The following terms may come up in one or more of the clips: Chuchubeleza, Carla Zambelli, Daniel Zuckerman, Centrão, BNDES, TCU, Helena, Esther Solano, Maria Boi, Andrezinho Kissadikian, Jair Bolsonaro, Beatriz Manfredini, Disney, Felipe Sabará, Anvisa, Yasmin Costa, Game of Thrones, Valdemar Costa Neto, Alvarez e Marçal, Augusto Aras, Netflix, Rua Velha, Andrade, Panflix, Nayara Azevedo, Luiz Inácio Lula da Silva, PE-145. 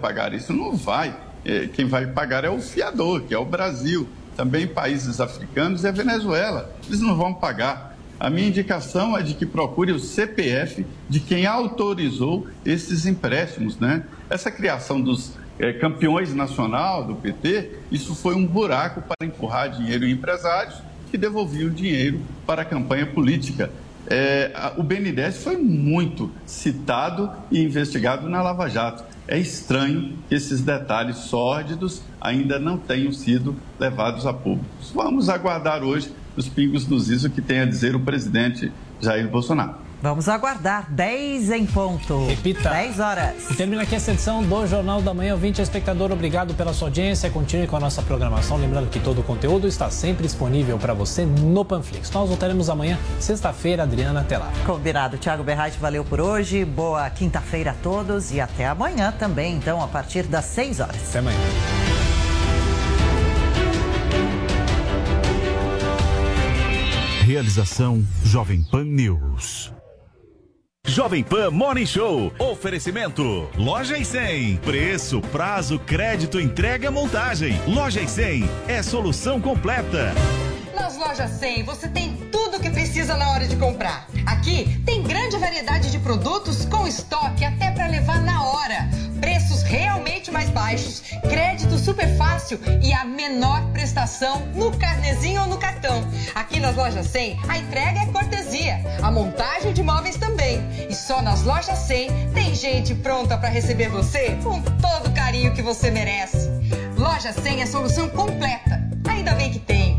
Pagar isso não vai. Quem vai pagar é o fiador, que é o Brasil. Também países africanos e a Venezuela. Eles não vão pagar. A minha indicação é de que procure o CPF de quem autorizou esses empréstimos, né? Essa criação dos campeões nacional do PT, isso foi um buraco para empurrar dinheiro em empresários que devolviam dinheiro para a campanha política. O BNDES foi muito citado e investigado na Lava Jato. É estranho que esses detalhes sórdidos ainda não tenham sido levados a público. Vamos aguardar hoje os pingos nos is, o que tem a dizer o presidente Jair Bolsonaro. Vamos aguardar, 10 em ponto. Repita. 10 horas. E termina aqui essa edição do Jornal da Manhã. Ouvinte e espectador, obrigado pela sua audiência. Continue com a nossa programação. Lembrando que todo o conteúdo está sempre disponível para você no Panflix. Nós voltaremos amanhã, sexta-feira. Adriana, até lá. Combinado. Thiago Berratti, valeu por hoje. Boa quinta-feira a todos e até amanhã também, então, a partir das 6 horas. Até amanhã. Realização Jovem Pan News. Jovem Pan Morning Show. Oferecimento. Lojas 100. Preço, prazo, crédito, entrega, montagem. Lojas 100 é solução completa. Nas Lojas 100 você tem tudo o que precisa na hora de comprar. Aqui tem grande variedade de produtos com estoque até para levar na hora. Preços realmente mais baixos, crédito super fácil e a menor prestação no carnezinho ou no cartão. Aqui nas Lojas 100 a entrega é cortesia, a montagem de móveis também. E só nas Lojas 100 tem gente pronta para receber você com todo o carinho que você merece. Loja 100 é solução completa, ainda bem que tem.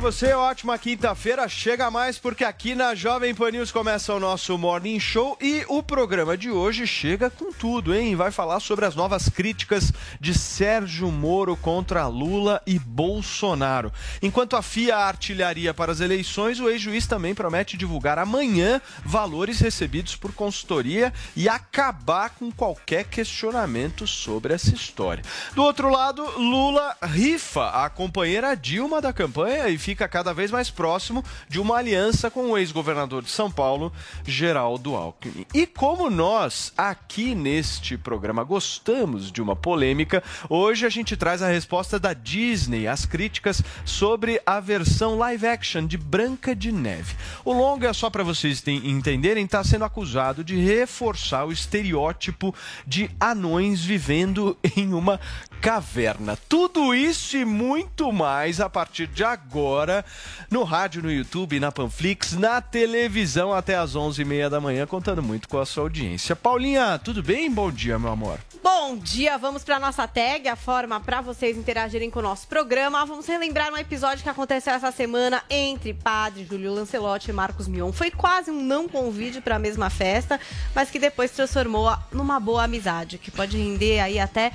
Você, ótima quinta-feira, chega mais porque aqui na Jovem Pan News começa o nosso Morning Show e o programa de hoje chega com tudo, hein? Vai falar sobre as novas críticas de Sérgio Moro contra Lula e Bolsonaro. Enquanto afia a artilharia para as eleições, o ex-juiz também promete divulgar amanhã valores recebidos por consultoria e acabar com qualquer questionamento sobre essa história. Do outro lado, Lula rifa a companheira Dilma da campanha e fica cada vez mais próximo de uma aliança com o ex-governador de São Paulo, Geraldo Alckmin. E como nós, aqui neste programa, gostamos de uma polêmica, hoje a gente traz a resposta da Disney às críticas sobre a versão live action de Branca de Neve. O longa, só para vocês entenderem, está sendo acusado de reforçar o estereótipo de anões vivendo em uma caverna. Tudo isso e muito mais a partir de agora, no rádio, no YouTube, na Panflix, na televisão até às 11h30 da manhã, contando muito com a sua audiência. Paulinha, tudo bem? Bom dia, meu amor. Bom dia, vamos para nossa tag, a forma para vocês interagirem com o nosso programa. Vamos relembrar um episódio que aconteceu essa semana entre Padre Júlio Lancelotti e Marcos Mion. Foi quase um não convite para a mesma festa, mas que depois se transformou numa boa amizade, que pode render aí até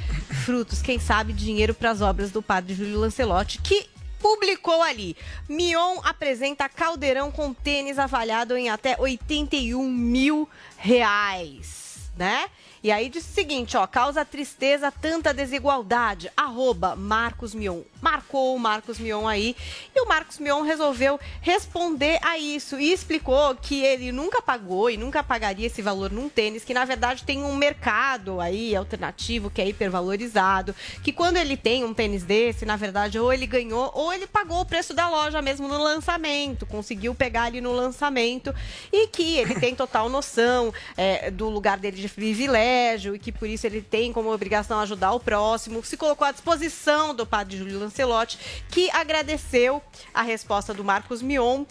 frutos, quem sabe dinheiro para as obras do Padre Júlio Lancelotti, que publicou ali. Mion apresenta caldeirão com tênis avaliado em até 81 mil reais, né? E aí diz o seguinte, ó, causa tristeza tanta desigualdade, @Marcos Mion. Marcou o Marcos Mion aí e o Marcos Mion resolveu responder a isso e explicou que ele nunca pagou e nunca pagaria esse valor num tênis, que na verdade tem um mercado aí alternativo que é hipervalorizado, que quando ele tem um tênis desse, na verdade, ou ele ganhou ou ele pagou o preço da loja mesmo no lançamento, conseguiu pegar ali no lançamento e que ele tem total noção do lugar dele de privilégio e que por isso ele tem como obrigação ajudar o próximo, se colocou à disposição do Padre Júlio Ancelotti, que agradeceu a resposta do Marcos Mion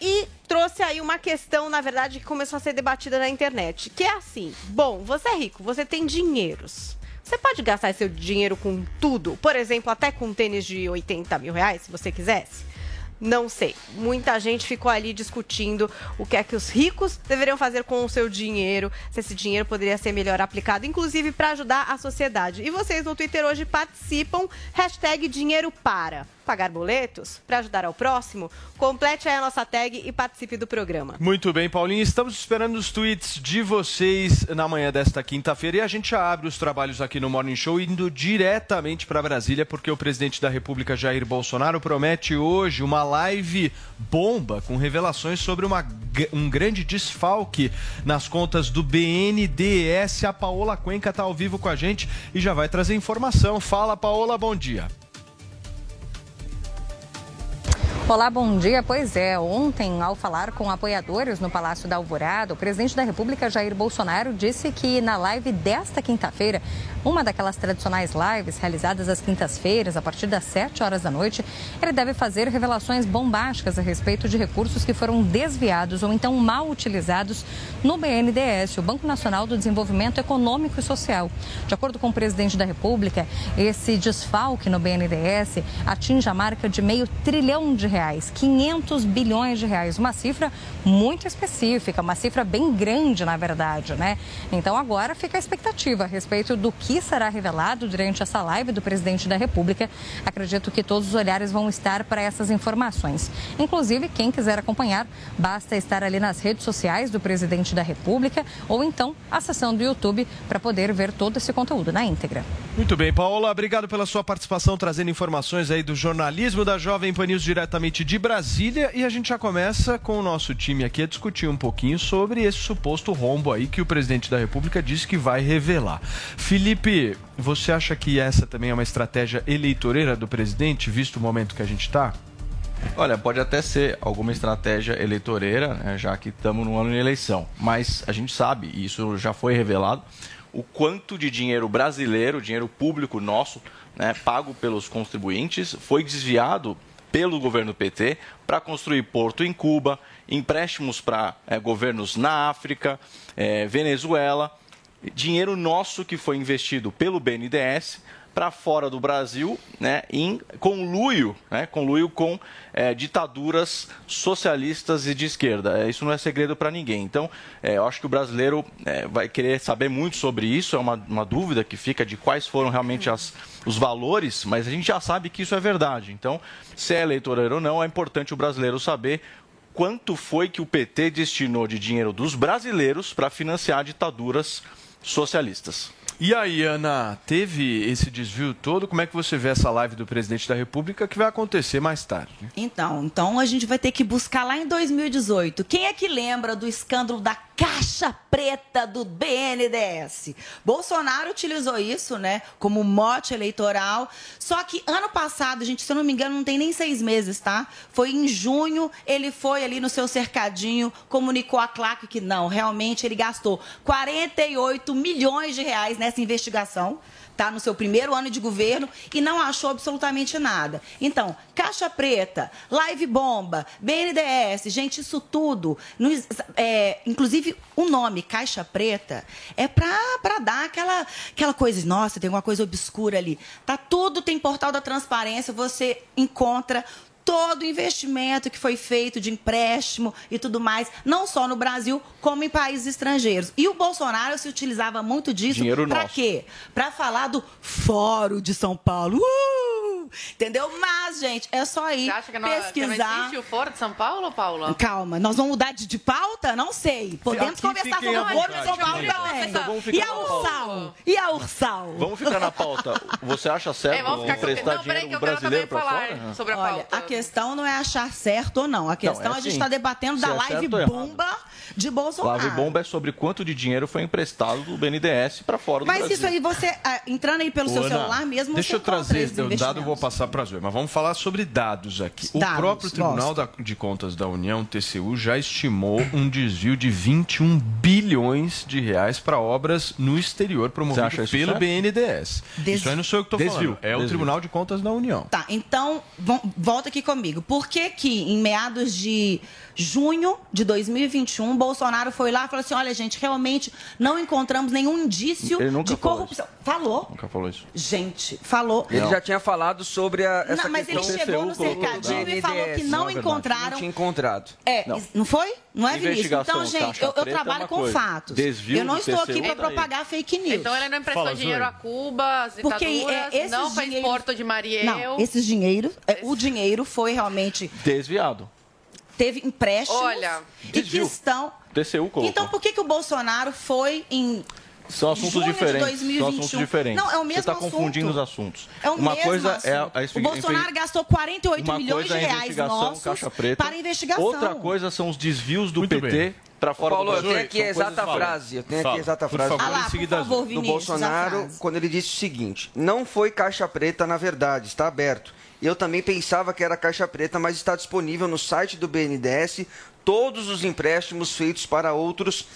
e trouxe aí uma questão, na verdade, que começou a ser debatida na internet, que é assim: bom, você é rico, você tem dinheiros, você pode gastar seu dinheiro com tudo, por exemplo, até com um tênis de 80 mil reais, se você quisesse? Não sei. Muita gente ficou ali discutindo o que é que os ricos deveriam fazer com o seu dinheiro, se esse dinheiro poderia ser melhor aplicado, inclusive para ajudar a sociedade. E vocês no Twitter hoje participam, hashtag dinheiro para pagar boletos, para ajudar ao próximo. Complete aí a nossa tag e participe do programa. Muito bem, Paulinha. Estamos esperando os tweets de vocês na manhã desta quinta-feira e a gente já abre os trabalhos aqui no Morning Show indo diretamente para Brasília, porque o presidente da República, Jair Bolsonaro, promete hoje uma live bomba com revelações sobre um grande desfalque nas contas do BNDES. A Paola Cuenca está ao vivo com a gente e já vai trazer informação. Fala, Paola, bom dia. Olá, bom dia. Pois é, ontem, ao falar com apoiadores no Palácio da Alvorada, o presidente da República, Jair Bolsonaro, disse que na live desta quinta-feira, uma daquelas tradicionais lives realizadas às quintas-feiras, a partir das 7 horas da noite, ele deve fazer revelações bombásticas a respeito de recursos que foram desviados ou então mal utilizados no BNDES, o Banco Nacional do Desenvolvimento Econômico e Social. De acordo com o presidente da República, esse desfalque no BNDES atinge a marca de R$500 bilhão, 500 bilhões de reais, uma cifra muito específica, uma cifra bem grande, na verdade, né? Então agora fica a expectativa a respeito do que será revelado durante essa live do presidente da República. Acredito que todos os olhares vão estar para essas informações. Inclusive, quem quiser acompanhar, basta estar ali nas redes sociais do presidente da República ou então acessando o YouTube para poder ver todo esse conteúdo na íntegra. Muito bem, Paola, obrigado pela sua participação, trazendo informações aí do jornalismo da Jovem Pan News diretamente de Brasília. E a gente já começa com o nosso time aqui a discutir um pouquinho sobre esse suposto rombo aí que o presidente da República disse que vai revelar. Felipe, você acha que essa também é uma estratégia eleitoreira do presidente, visto o momento que a gente está? Olha, pode até ser alguma estratégia eleitoreira, né, já que estamos no ano de eleição, mas a gente sabe, e isso já foi revelado, o quanto de dinheiro brasileiro, dinheiro público nosso, né, pago pelos contribuintes, foi desviado pelo governo PT para construir porto em Cuba, empréstimos para governos na África, Venezuela, dinheiro nosso que foi investido pelo BNDES para fora do Brasil, né, em conluio, né, conluio com ditaduras socialistas e de esquerda. Isso não é segredo para ninguém. Então, eu acho que o brasileiro vai querer saber muito sobre isso. É uma dúvida que fica de quais foram realmente os valores, mas a gente já sabe que isso é verdade. Então, se é eleitoreiro ou não, é importante o brasileiro saber quanto foi que o PT destinou de dinheiro dos brasileiros para financiar ditaduras socialistas. E aí, Ana, teve esse desvio todo? Como é que você vê essa live do presidente da República que vai acontecer mais tarde? Então a gente vai ter que buscar lá em 2018. Quem é que lembra do escândalo da caixa preta do BNDES? Bolsonaro utilizou isso, né, como mote eleitoral. Só que ano passado, gente, se eu não me engano, não tem nem 6 meses, tá? Foi em junho, ele foi ali no seu cercadinho, comunicou à claque que não, realmente ele gastou 48 milhões de reais, né, essa investigação, tá, no seu primeiro ano de governo, e não achou absolutamente nada. Então, caixa preta, live bomba, BNDES, gente, isso tudo, inclusive o nome caixa preta é para dar aquela coisa, nossa, tem alguma coisa obscura ali. Tá, tudo tem portal da transparência, você encontra todo o investimento que foi feito de empréstimo e tudo mais, não só no Brasil, como em países estrangeiros. E o Bolsonaro se utilizava muito disso. Para quê? Para falar do Fórum de São Paulo. Entendeu? Mas, gente, é só ir pesquisar. Não existe o Fórum de São Paulo, Paula? Calma, nós vamos mudar de pauta? Não sei. Podemos conversar sobre o Fórum de São Paulo também. E a Ursal? E a Ursal? Vamos ficar na pauta. Você acha certo emprestar dinheiro brasileiro para fora? Sobre a pauta. Olha, a questão não é achar certo ou não. A questão, a gente está debatendo da live bomba de Bolsonaro. Flávio Bomba é sobre quanto de dinheiro foi emprestado do BNDES para fora do Brasil. Mas isso aí, você entrando aí pelo seu celular mesmo, deixa eu trazer esse dado, eu vou passar para a Zoe, mas vamos falar sobre dados aqui. O próprio Tribunal de Contas da União, TCU, já estimou um desvio de 21 bilhões de reais para obras no exterior promovidas pelo BNDES. Isso aí não sou eu que estou falando, é o Tribunal de Contas da União. Tá, então, volta aqui comigo. Por que que em meados de junho de 2021, Bolsonaro foi lá e falou assim, olha gente, realmente não encontramos nenhum indício de corrupção. Falou. Nunca falou isso. Gente, falou. Ele já tinha falado sobre essa questão. Mas ele chegou no cercadinho e falou que não encontraram. Não tinha encontrado. Não foi? Não é, Vinícius? Então, gente, eu trabalho com fatos. Desvio. Eu não estou aqui para propagar fake news. Então, ele não emprestou dinheiro a Cuba, porque não fez Porto de Mariel. Não, esses dinheiros, o dinheiro foi realmente... Desviado. Teve empréstimos e que estão... TCU colocou. Então, por que que o Bolsonaro foi em... São assuntos diferentes. Não, é o mesmo assunto. Você está confundindo os assuntos. É o mesmo assunto. O Bolsonaro gastou 48 milhões de reais nossos para investigação. Outra coisa são os desvios do PT para fora do Brasil. Paulo, eu tenho aqui a exata frase. Eu tenho aqui a exata frase do Bolsonaro, quando ele disse o seguinte: não foi caixa preta, na verdade, está aberto. Eu também pensava que era caixa preta, mas está disponível no site do BNDES todos os empréstimos feitos para outros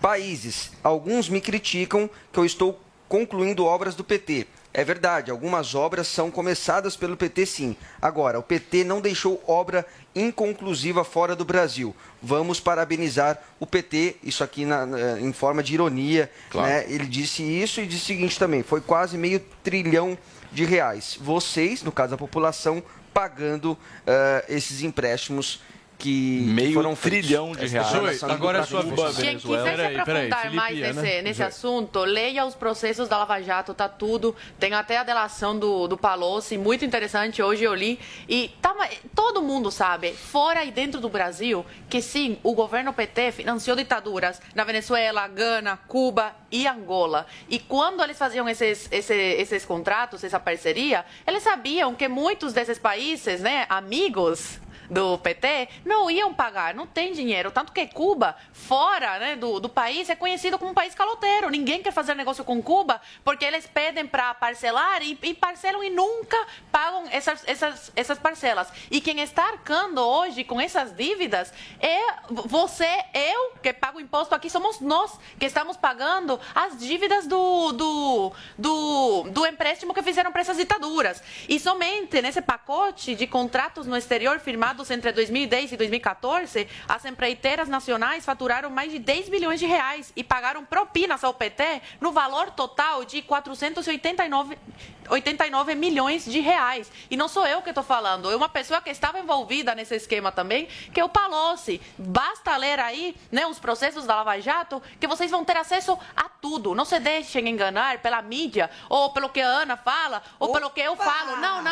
países. Alguns me criticam que eu estou concluindo obras do PT. É verdade, algumas obras são começadas pelo PT, sim. Agora, o PT não deixou obra inconclusiva fora do Brasil. Vamos parabenizar o PT, isso aqui em forma de ironia. Claro. Né? Ele disse isso e disse o seguinte também, foi quase meio trilhão de reais. Vocês, no caso da população, pagando esses empréstimos que foram trilhão de reais. Agora é sua vez. Quem quiser se aprofundar mais nesse assunto, leia os processos da Lava Jato, tá tudo. Tem até a delação do Palocci, muito interessante, hoje eu li. E todo mundo sabe, fora e dentro do Brasil, que sim, o governo PT financiou ditaduras na Venezuela, Gana, Cuba e Angola. E quando eles faziam esses contratos, essa parceria, eles sabiam que muitos desses países, né, amigos do PT, não iam pagar, não tem dinheiro. Tanto que Cuba, fora, né, do país, é conhecido como um país caloteiro. Ninguém quer fazer negócio com Cuba, porque eles pedem para parcelar e parcelam e nunca pagam essas parcelas. E quem está arcando hoje com essas dívidas é você, eu, que pago imposto aqui, somos nós que estamos pagando as dívidas do empréstimo que fizeram para essas ditaduras. E somente nesse pacote de contratos no exterior firmado entre 2010 e 2014, as empreiteiras nacionais faturaram mais de 10 bilhões de reais e pagaram propinas ao PT no valor total de 489 milhões de reais. E não sou eu que estou falando, é uma pessoa que estava envolvida nesse esquema também, que é o Palocci. Basta ler aí, né, os processos da Lava Jato, que vocês vão ter acesso a tudo. Não se deixem enganar pela mídia, ou pelo que a Ana fala, ou pelo que eu falo. Não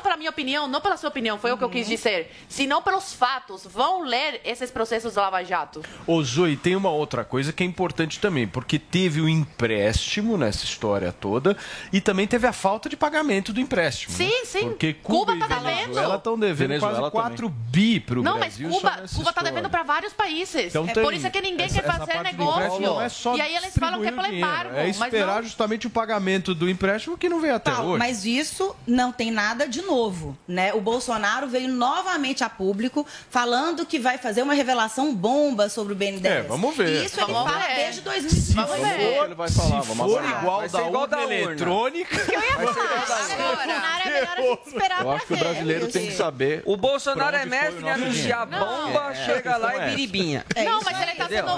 pela minha opinião, não pela sua opinião, foi o que eu quis dizer, senão pelos fatos. Vão ler esses processos da Lava Jato. Ô Zoe, tem uma outra coisa que é importante também, porque teve o empréstimo nessa história toda e também teve a falta de pagamento do empréstimo. Sim, né? Sim. Porque Cuba está devendo. Ela estão devendo Venezuela quase 4 bi para o Brasil. Não, mas Cuba está devendo para vários países. Então, por isso é que ninguém quer fazer negócio. Não é só e aí eles falam que é pelo embargo. É esperar justamente o pagamento do empréstimo que não veio até hoje. Mas isso não tem nada de novo, né? O Bolsonaro veio novamente a público falando que vai fazer uma revelação bomba sobre o BNDES. Vamos ver. E isso ele fala desde 2019. Se for igual da urna eletrônica... Que eu ia falar. Bolsonaro é melhor a gente esperar. Eu acho que o brasileiro tem que saber... O Bolsonaro é mestre em anunciar bomba, chega lá e biribinha. Não, mas ele está sendo...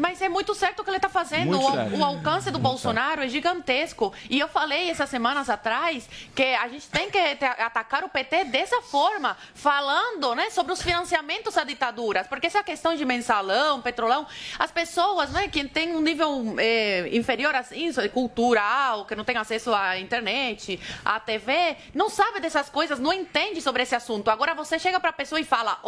Mas é muito certo o que ele está fazendo. O alcance do Bolsonaro é gigantesco. E eu falei essas semanas atrás que a gente tem que atacar o PT dessa forma, falando, né, sobre os financiamentos a ditaduras, porque essa questão de mensalão, petrolão, as pessoas, né, que têm um nível inferior assim, cultural, que não tem acesso à internet, à TV, não sabe dessas coisas, não entende sobre esse assunto. Agora você chega para a pessoa e fala,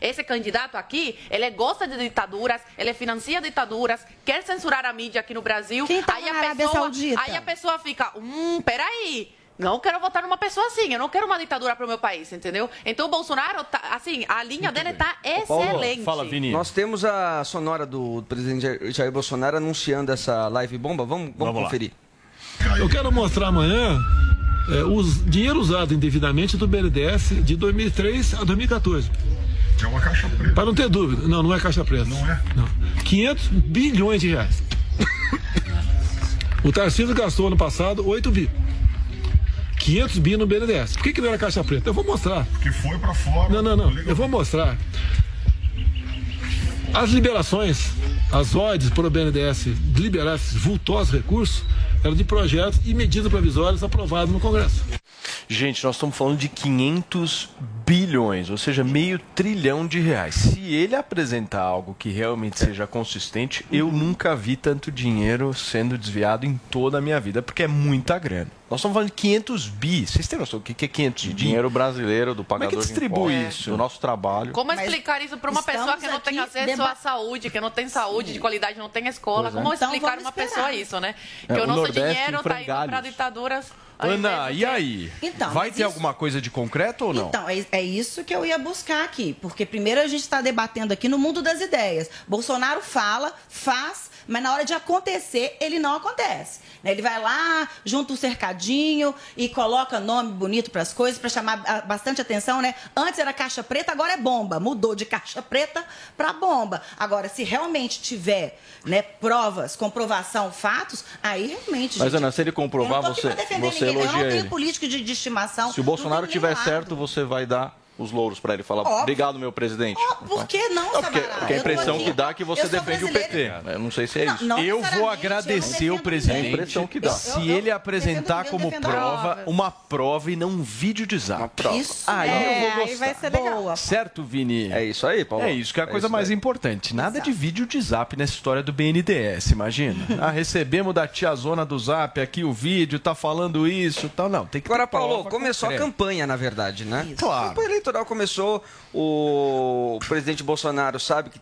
esse candidato aqui, ele gosta de ditaduras, ele financia ditaduras, quer censurar a mídia aqui no Brasil. Quem tá na Arábia Saudita? Aí a pessoa fica, peraí. Não quero votar numa pessoa assim, eu não quero uma ditadura para o meu país, entendeu? Então o Bolsonaro, tá, assim, a linha dele está excelente. Fala, Vini. Nós temos a sonora do presidente Jair Bolsonaro anunciando essa live bomba, vamos conferir. Lá. Eu quero mostrar amanhã o dinheiro usado indevidamente do BNDES de 2003 a 2014. É uma caixa preta. Para não ter dúvida, não é caixa preta. Não é? Não. 500 bilhões de reais. O Tarcísio gastou ano passado 8 bi. 500 bi no BNDES. Por que não era caixa preta? Eu vou mostrar. Porque foi para fora. Não. Eu vou mostrar. As liberações, as ordens para o BNDES liberar esses vultosos recursos, eram de projetos e medidas provisórias aprovados no Congresso. Gente, nós estamos falando de 500 bilhões, ou seja, meio trilhão de reais. Se ele apresentar algo que realmente seja consistente, eu nunca vi tanto dinheiro sendo desviado em toda a minha vida, porque é muita grana. Nós estamos falando de 500 bi. Vocês têm noção do que é 500 bi? Dinheiro brasileiro do pagador. Como é que distribui isso? Do nosso trabalho. Como explicar isso para uma pessoa que não tem acesso à saúde, que não tem saúde de qualidade, não tem escola? Como explicar uma pessoa isso, né? Que o nosso dinheiro está indo para ditaduras... Ana, e aí? Então, vai ter alguma coisa de concreto ou não? Então, é isso que eu ia buscar aqui, porque primeiro a gente está debatendo aqui no mundo das ideias. Bolsonaro fala, faz, mas na hora de acontecer, ele não acontece. Ele vai lá, junta um cercadinho e coloca nome bonito para as coisas, para chamar bastante atenção, né? Antes era caixa preta, agora é bomba. Mudou de caixa preta para bomba. Agora, se realmente tiver, né, provas, comprovação, fatos, aí realmente... Mas, gente, Ana, se ele comprovar, você elogia ele. Eu não tenho político de estimação. Se o Bolsonaro tiver certo, você vai dar... os louros para ele falar, óbvio. Obrigado, meu presidente. Oh, por que não, Sabará? Porque a impressão que dá é que você defende o PT. Eu não sei se é isso. Eu vou agradecer o presidente. É a impressão que dá. Se ele apresentar como prova, uma prova e não um vídeo de zap. Isso, aí eu vou gostar. Vai ser legal. Boa. Certo, Vini? É isso aí, Paulo. É isso que é a coisa mais importante. Nada de vídeo de zap nessa história do BNDES, imagina. Recebemos da tia zona do zap aqui o vídeo, tá falando isso, tal. Não, tem que... Agora, Paulo, começou a campanha, na verdade, né? Claro. Começou, o presidente Bolsonaro sabe que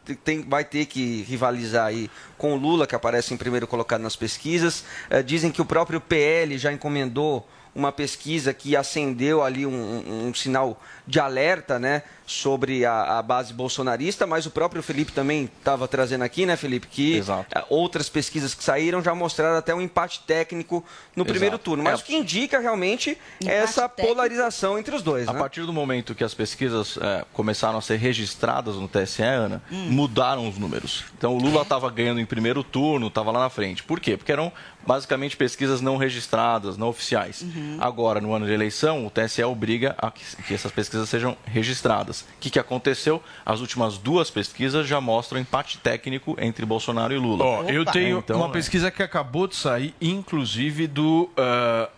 vai ter que rivalizar aí com o Lula, que aparece em primeiro colocado nas pesquisas. Dizem que o próprio PL já encomendou uma pesquisa que acendeu ali um sinal de alerta, né, sobre a base bolsonarista, mas o próprio Felipe também estava trazendo aqui, né, Felipe, que outras pesquisas que saíram já mostraram até um empate técnico no primeiro turno. Mas o que indica realmente é essa polarização entre os dois. A partir do momento que as pesquisas começaram a ser registradas no TSE, Ana, mudaram os números. Então o Lula estava ganhando em primeiro turno, estava lá na frente. Por quê? Porque eram basicamente pesquisas não registradas, não oficiais. Agora, no ano de eleição, o TSE obriga a que essas pesquisas sejam registradas. O que aconteceu? As últimas duas pesquisas já mostram empate técnico entre Bolsonaro e Lula. Oh, eu tenho uma pesquisa que acabou de sair, inclusive do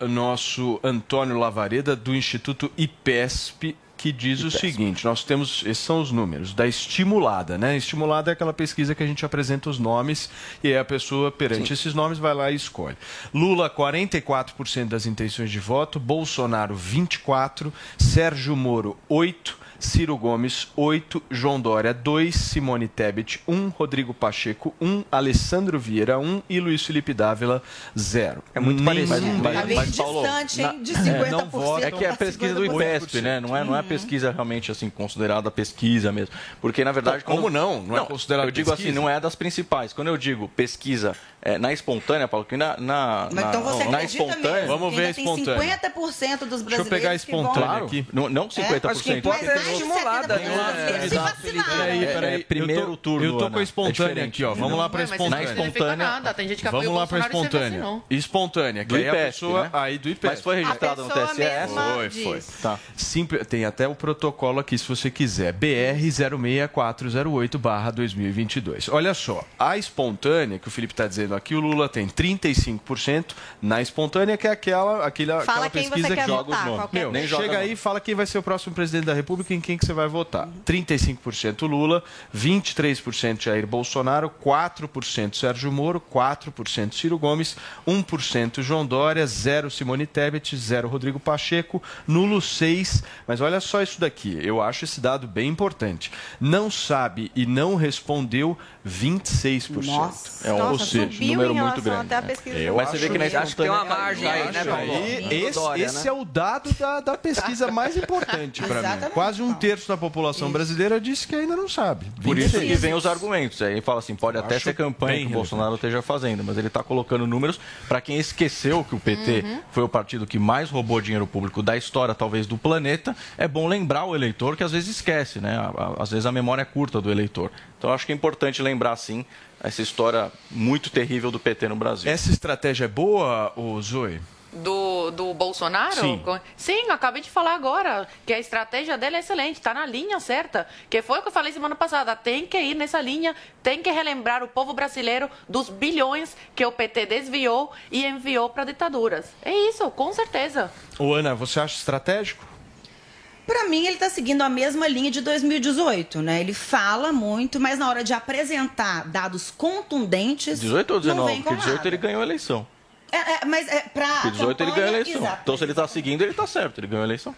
nosso Antônio Lavareda, do Instituto IPESP, que diz o seguinte, nós temos, esses são os números, da estimulada, né? Estimulada é aquela pesquisa que a gente apresenta os nomes e a pessoa, perante esses nomes, vai lá e escolhe. Lula, 44% das intenções de voto, Bolsonaro, 24%, Sérgio Moro, 8%, Ciro Gomes, 8%, João Dória, 2%, Simone Tebet, 1%, Rodrigo Pacheco, 1%, Alessandro Vieira, 1% e Luiz Felipe Dávila, 0%. É muito parecido. Está bem distante, hein, de 50%. É que é a pesquisa do IPESP, né? Não é a pesquisa realmente assim, considerada pesquisa mesmo. Porque, na verdade... Então, como não? Não é considerada pesquisa? Eu digo assim, não é das principais. Quando eu digo pesquisa na espontânea, Paulo, que então você acredita na espontânea mesmo? Vamos ver a espontânea. Tem 50% dos brasileiros. Deixa eu pegar a espontânea aqui. Não 50%. Estimulada. Primeiro turno. Eu tô com a espontânea aqui, ó. Vamos lá para espontânea. Vamos lá para espontânea. Espontânea, que é a pessoa aí do IPESP. Mas foi registrada no TSE? Foi. Tem até o protocolo aqui, se você quiser. BR-06408/2022. Olha só, a espontânea, que o Felipe está dizendo aqui, o Lula tem 35% na espontânea, que é aquela pesquisa que joga os nomes. Chega aí e fala quem vai ser o próximo presidente da República. em quem que você vai votar. 35% Lula, 23% Jair Bolsonaro, 4% Sérgio Moro, 4% Ciro Gomes, 1% João Dória, 0% Simone Tebet, 0% Rodrigo Pacheco, nulo 6%. Mas olha só isso daqui, eu acho esse dado bem importante. Não sabe e não respondeu 26%. Nossa, é um número muito grande. Mas você vê que tem uma margem aí, né, Paulo? Esse é o dado da pesquisa mais importante para mim. Quase um terço da população brasileira disse que ainda não sabe. Por isso que vem os argumentos. Aí fala assim, pode até ser campanha que o Bolsonaro esteja fazendo, mas ele está colocando números para quem esqueceu que o PT foi o partido que mais roubou dinheiro público da história, talvez do planeta. É bom lembrar o eleitor que às vezes esquece, né? Às vezes a memória é curta do eleitor. Então acho que é importante lembrar, sim, essa história muito terrível do PT no Brasil. Essa estratégia é boa, Zoe? Do Bolsonaro? Sim. Sim, eu acabei de falar agora que a estratégia dela é excelente, está na linha certa, que foi o que eu falei semana passada, tem que ir nessa linha, tem que relembrar o povo brasileiro dos bilhões que o PT desviou e enviou para ditaduras. É isso, com certeza. Ô, Ana, você acha estratégico? Para mim, ele está seguindo a mesma linha de 2018, né? Ele fala muito, mas na hora de apresentar dados contundentes... 18 ou 19? Não vem com nada. Porque 18 ele ganhou a eleição. Porque 18 ele ganhou a eleição. Exatamente. Então, se ele está seguindo, ele está certo. Ele ganhou a eleição.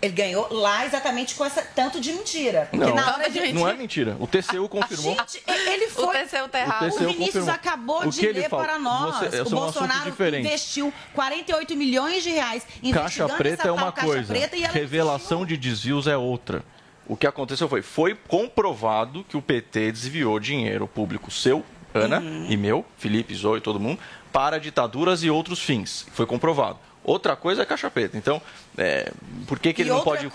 Ele ganhou lá exatamente com essa tanto de mentira. Não, na hora de mentira. Não é mentira. O TCU confirmou. Gente, ele foi... O TCU está errado. O Vinícius confirmou. Acabou de ler para nós. O Bolsonaro investiu 48 milhões de reais investigando essa tal Caixa Preta é uma coisa, revelação de desvios é outra. O que aconteceu foi comprovado que o PT desviou dinheiro público seu, Ana e meu, Felipe, Zoe, todo mundo, para ditaduras e outros fins. Foi comprovado. Outra coisa é Caixa Preta. Então, por que ele não pode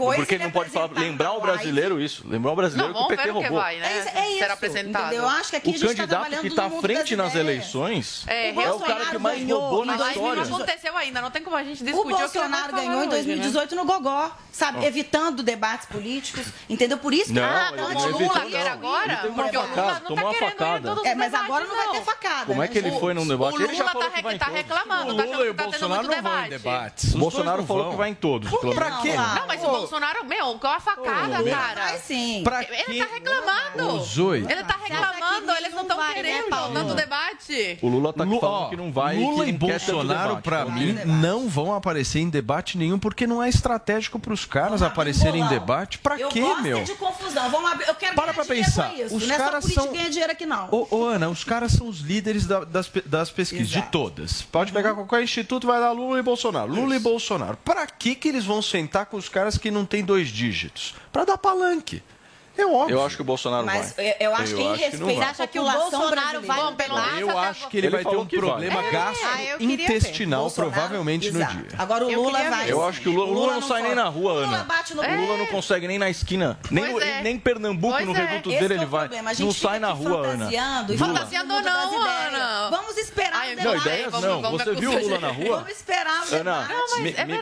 falar, lembrar o brasileiro isso? Lembrar o brasileiro que o PT roubou. Vai, né? É isso. Será apresentado. Eu acho que aqui o candidato que está à frente nas eleições é o cara que mais roubou na história. Mas não aconteceu ainda, não tem como a gente discutir. O Bolsonaro ganhou em 2018 no gogó, sabe? Evitando debates políticos, entendeu? Por isso que o Lula quer agora, porque o Lula não está querendo todos os debates. Mas agora não vai ter facada. Como é que ele foi num debate? O Lula está reclamando, o Lula e o Bolsonaro não vão em debates. O Bolsonaro falou que vai em todos. Pra quê? Não, mas o Bolsonaro, com a facada, cara. Pra quê? Ele tá reclamando. Ele tá reclamando, eles não estão querendo tanto debate. O Lula tá falando que não vai. Lula e Bolsonaro, pra mim, não vão aparecer em debate nenhum, porque não é estratégico pros caras aparecerem em debate. Pra quê, meu? Eu gosto de confusão. Eu quero ganhar dinheiro com isso. Não é só política ganhar dinheiro aqui, não. Ô, Ana, os caras são os líderes das pesquisas, de todas. Pode pegar qualquer instituto, vai lá Lula e Bolsonaro. Lula e Bolsonaro. Pra que eles vão sentar com os caras que não tem dois dígitos? Pra dar palanque. É óbvio. Eu acho que o Bolsonaro vai. Eu acho que ele respeita que o Bolsonaro vai. Eu acho que ele vai ter um problema gastrointestinal, provavelmente, no dia. Agora o Lula vai. Eu acho que o Lula não sai nem na rua, Ana. Lula bate no Lula não consegue nem na esquina. Nem Pernambuco, no reduto dele, ele vai. Não sai na rua, Ana. Fantasiando ou não, Ana? Vamos esperar. Não, ideias não. Você viu o Lula na rua? Vamos esperar. Ana,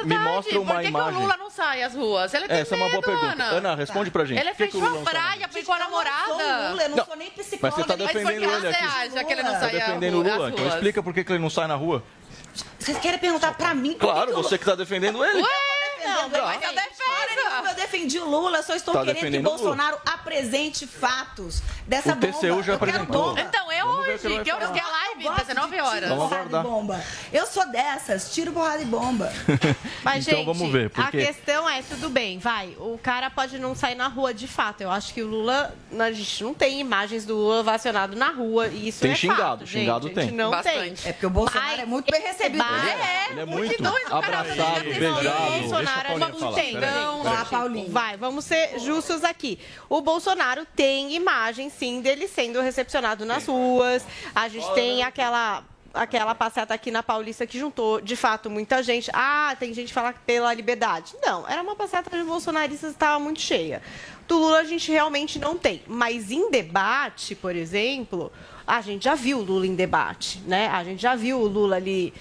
me mostra uma imagem. Por que o Lula não sai às ruas? Essa é uma boa pergunta. Ana, responde pra gente. Ele fechou praia, pegou a namorada. Lula, eu não sou nem psicóloga. Mas você está defendendo ele aqui. Você acha que ele não sai defendendo Lula? Então explica por que ele não sai na rua. Vocês querem perguntar pra mim? Claro, você que está defendendo ele. Eu defendi o Lula, só estou querendo que o Bolsonaro apresente fatos dessa bomba. O TCU já apresentou. Então, é hoje, que eu fiquei a live, 19 horas. Vamos aguardar. Eu sou dessas, tiro, porrada e bomba. Mas, então, gente, vamos ver, porque... a questão é, tudo bem, vai, o cara pode não sair na rua de fato. Eu acho que o Lula, a gente não tem imagens do Lula vacionado na rua, e isso tem é xingado, fato, xingado gente, tem. A gente não bastante. Tem. É porque o Bolsonaro é muito bem recebido. Ele é muito abraçado, beijado. Vamos ser justos aqui. O Bolsonaro tem imagem, sim, dele sendo recepcionado nas ruas. A gente tem aquela passeata aqui na Paulista que juntou, de fato, muita gente. Ah, tem gente que fala pela liberdade. Não, era uma passeata de bolsonaristas que estava muito cheia. Do Lula a gente realmente não tem. Mas em debate, por exemplo... A gente já viu o Lula em debate, né? A gente já viu o Lula ali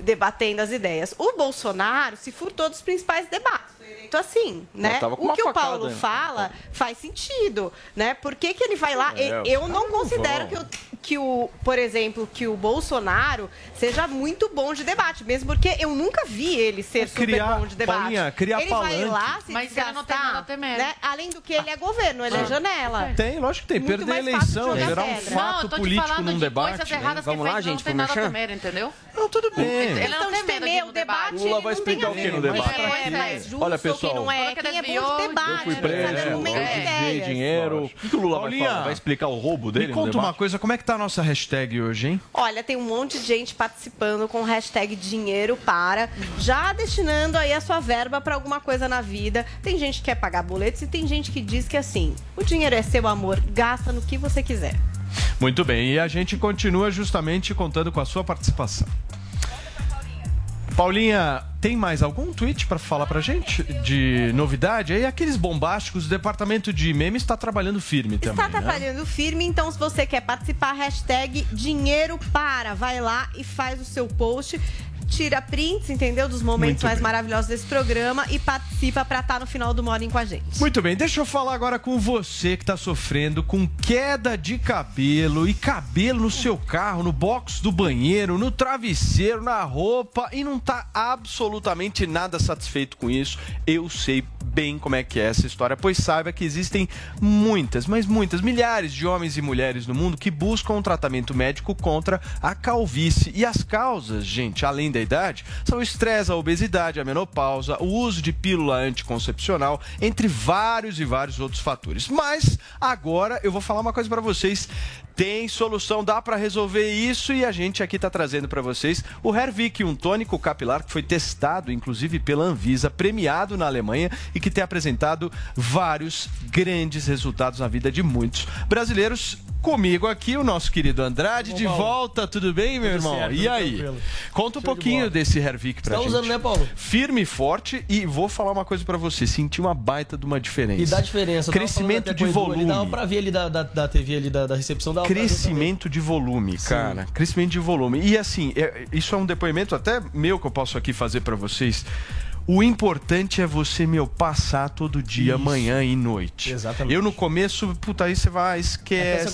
debatendo as ideias. O Bolsonaro se furtou dos principais debates. Então, assim, né? O que o Paulo fala faz sentido, né? Por que ele vai lá? Eu não considero que o que o, por exemplo, que o Bolsonaro seja muito bom de debate, mesmo porque eu nunca vi ele ser super bom de debate. Paulinha, ele vai lá se desgastar, né? Além do que ele é governo, ele é janela. Tem, lógico que tem. Perder a eleição, gerar um fato político num debate. Vamos lá, gente, vamos mexer? Não, tudo bem. Ele não tem medo do debate. Lula vai explicar o que no debate? Olha, pessoal, eu fui preso, eu desviei dinheiro. O que o Lula vai falar? Vai explicar o roubo dele no debate? Me conta uma coisa, como é que tá a nossa hashtag hoje, hein? Olha, tem um monte de gente participando com hashtag dinheiro para, já destinando aí a sua verba para alguma coisa na vida. Tem gente que quer pagar boletos e tem gente que diz que assim, o dinheiro é seu, amor, gasta no que você quiser. Muito bem, e a gente continua justamente contando com a sua participação. Paulinha, tem mais algum tweet para falar para gente de novidade? Aí aqueles bombásticos, o departamento de memes está trabalhando firme também. Está trabalhando firme, então se você quer participar, hashtag dinheiro para, vai lá e faz o seu post. Tira prints, entendeu? Dos momentos mais maravilhosos desse programa e participa para estar no final do Morning com a gente. Muito bem, deixa eu falar agora com você que está sofrendo com queda de cabelo e cabelo no seu carro, no box do banheiro, no travesseiro, na roupa e não está absolutamente nada satisfeito com isso. Eu sei bem como é que é essa história, pois saiba que existem muitas, mas muitas, milhares de homens e mulheres no mundo que buscam um tratamento médico contra a calvície. E as causas, gente, além da idade, são o estresse, a obesidade, a menopausa, o uso de pílula anticoncepcional, entre vários e vários outros fatores. Mas agora eu vou falar uma coisa para vocês. Tem solução, dá para resolver isso e a gente aqui está trazendo para vocês o HairVick, um tônico capilar que foi testado, inclusive pela Anvisa, premiado na Alemanha e que tem apresentado vários grandes resultados na vida de muitos brasileiros. Comigo aqui, o nosso querido Andrade, de volta, tudo bem, meu irmão? Certo, e aí? Tranquilo. Conta um pouquinho desse HairVick pra gente. Tá usando, né, Paulo? Firme e forte, e vou falar uma coisa pra você, senti uma baita de uma diferença. E dá diferença. Crescimento de volume. Dá pra ver ali da TV, ali da recepção da... Crescimento de volume, cara. Sim. Crescimento de volume. E assim, isso é um depoimento até meu que eu posso aqui fazer pra vocês. O importante é você, meu, passar todo dia, isso, manhã e noite. Exatamente. Eu no começo, puta, aí você vai, esquece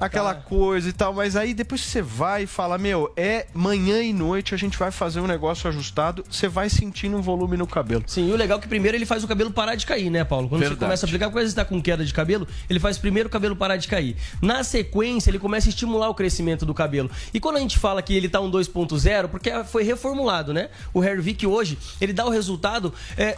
aquela coisa e tal, mas aí depois você vai e fala, meu, é manhã e noite, a gente vai fazer um negócio ajustado, você vai sentindo um volume no cabelo. Sim, e o legal é que primeiro ele faz o cabelo parar de cair, né, Paulo? Quando você começa a aplicar, quando você está com queda de cabelo, ele faz primeiro o cabelo parar de cair. Na sequência, ele começa a estimular o crescimento do cabelo. E quando a gente fala que ele tá um 2.0, porque foi reformulado, né? O HairVick hoje, ele dá o resultado,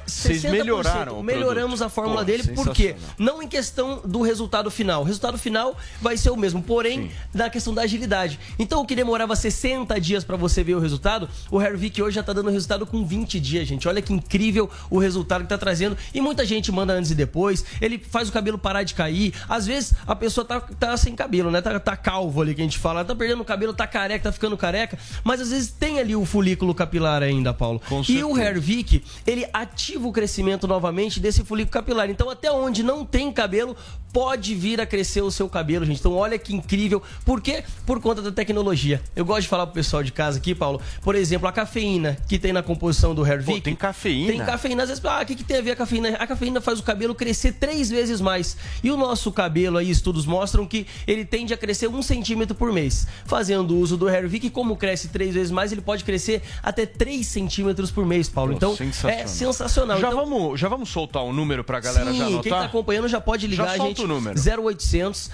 60%. Melhoramos a fórmula dele, porque não em questão do resultado final. O resultado final vai ser o mesmo, porém, sim, na questão da agilidade. Então, o que demorava 60 dias para você ver o resultado, o HairVick hoje já tá dando resultado com 20 dias, gente. Olha que incrível o resultado que tá trazendo. E muita gente manda antes e depois, ele faz o cabelo parar de cair. Às vezes, a pessoa tá sem cabelo, né? Tá calvo ali, que a gente fala. Tá perdendo o cabelo, tá careca, tá ficando careca. Mas, às vezes, tem ali o folículo capilar ainda, Paulo. E o HairVick, ele ativa o crescimento novamente desse folículo capilar. Então, até onde não tem cabelo, pode vir a crescer o seu cabelo, gente. Então, olha que incrível. Por quê? Por conta da tecnologia. Eu gosto de falar pro pessoal de casa aqui, Paulo, por exemplo, a cafeína que tem na composição do HairVick. Tem cafeína? Tem cafeína. Às vezes, o que tem a ver a cafeína? A cafeína faz o cabelo crescer 3 vezes mais. E o nosso cabelo, aí, estudos mostram que ele tende a crescer 1 centímetro por mês. Fazendo uso do HairVick, como cresce 3 vezes mais, ele pode crescer até 3 centímetros por mês, Paulo. Então, sensacional. É sensacional. Já, então, já vamos soltar um número pra galera, sim, já anotar? Quem tá acompanhando já pode ligar, já gente. O número. 0800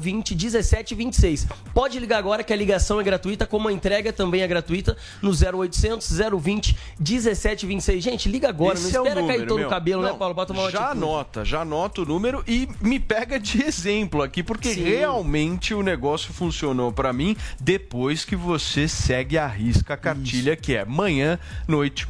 020 1726. Pode ligar agora que a ligação é gratuita, como a entrega também é gratuita, no 0800 020 1726. Gente, liga agora, esse não espera cair todo o cabelo, não, né, Paulo? Pra tomar uma atitude. Já anota o número e me pega de exemplo aqui, porque sim, realmente o negócio funcionou pra mim depois que você segue a risca a cartilha, isso, que é manhã, noite,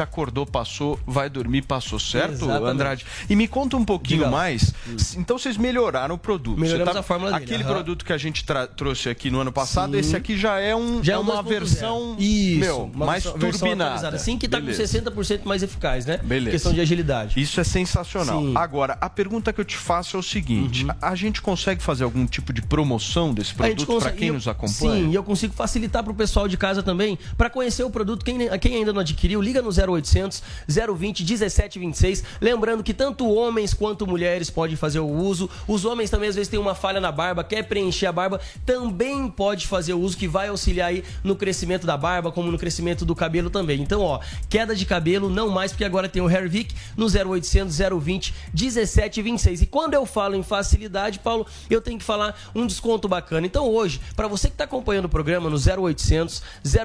acordou, passou, vai dormir, passou, certo, exatamente, Andrade? E me conta um pouquinho mais, então vocês melhoraram o produto. Melhoramos a fórmula dele. Aquele produto que a gente trouxe aqui no ano passado, sim, esse aqui já é uma versão, isso, meu, mais turbinada. Sim, que tá, beleza, com 60% mais eficaz, né? Beleza. Questão de agilidade. Isso é sensacional. Sim. Agora, a pergunta que eu te faço é o seguinte, a gente consegue fazer algum tipo de promoção desse produto para quem nos acompanha? Sim, e eu consigo facilitar para o pessoal de casa também, para conhecer o produto, quem ainda não adquiriu, liga no 0800 020 1726. Lembrando que tanto homens quanto mulheres podem fazer fazer o uso. Os homens também às vezes têm uma falha na barba, quer preencher a barba, também pode fazer o uso, que vai auxiliar aí no crescimento da barba, como no crescimento do cabelo também. Então, ó, queda de cabelo não mais, porque agora tem o HairVick no 0800 020 1726. E quando eu falo em facilidade, Paulo, eu tenho que falar um desconto bacana. Então, hoje, para você que está acompanhando o programa no 0800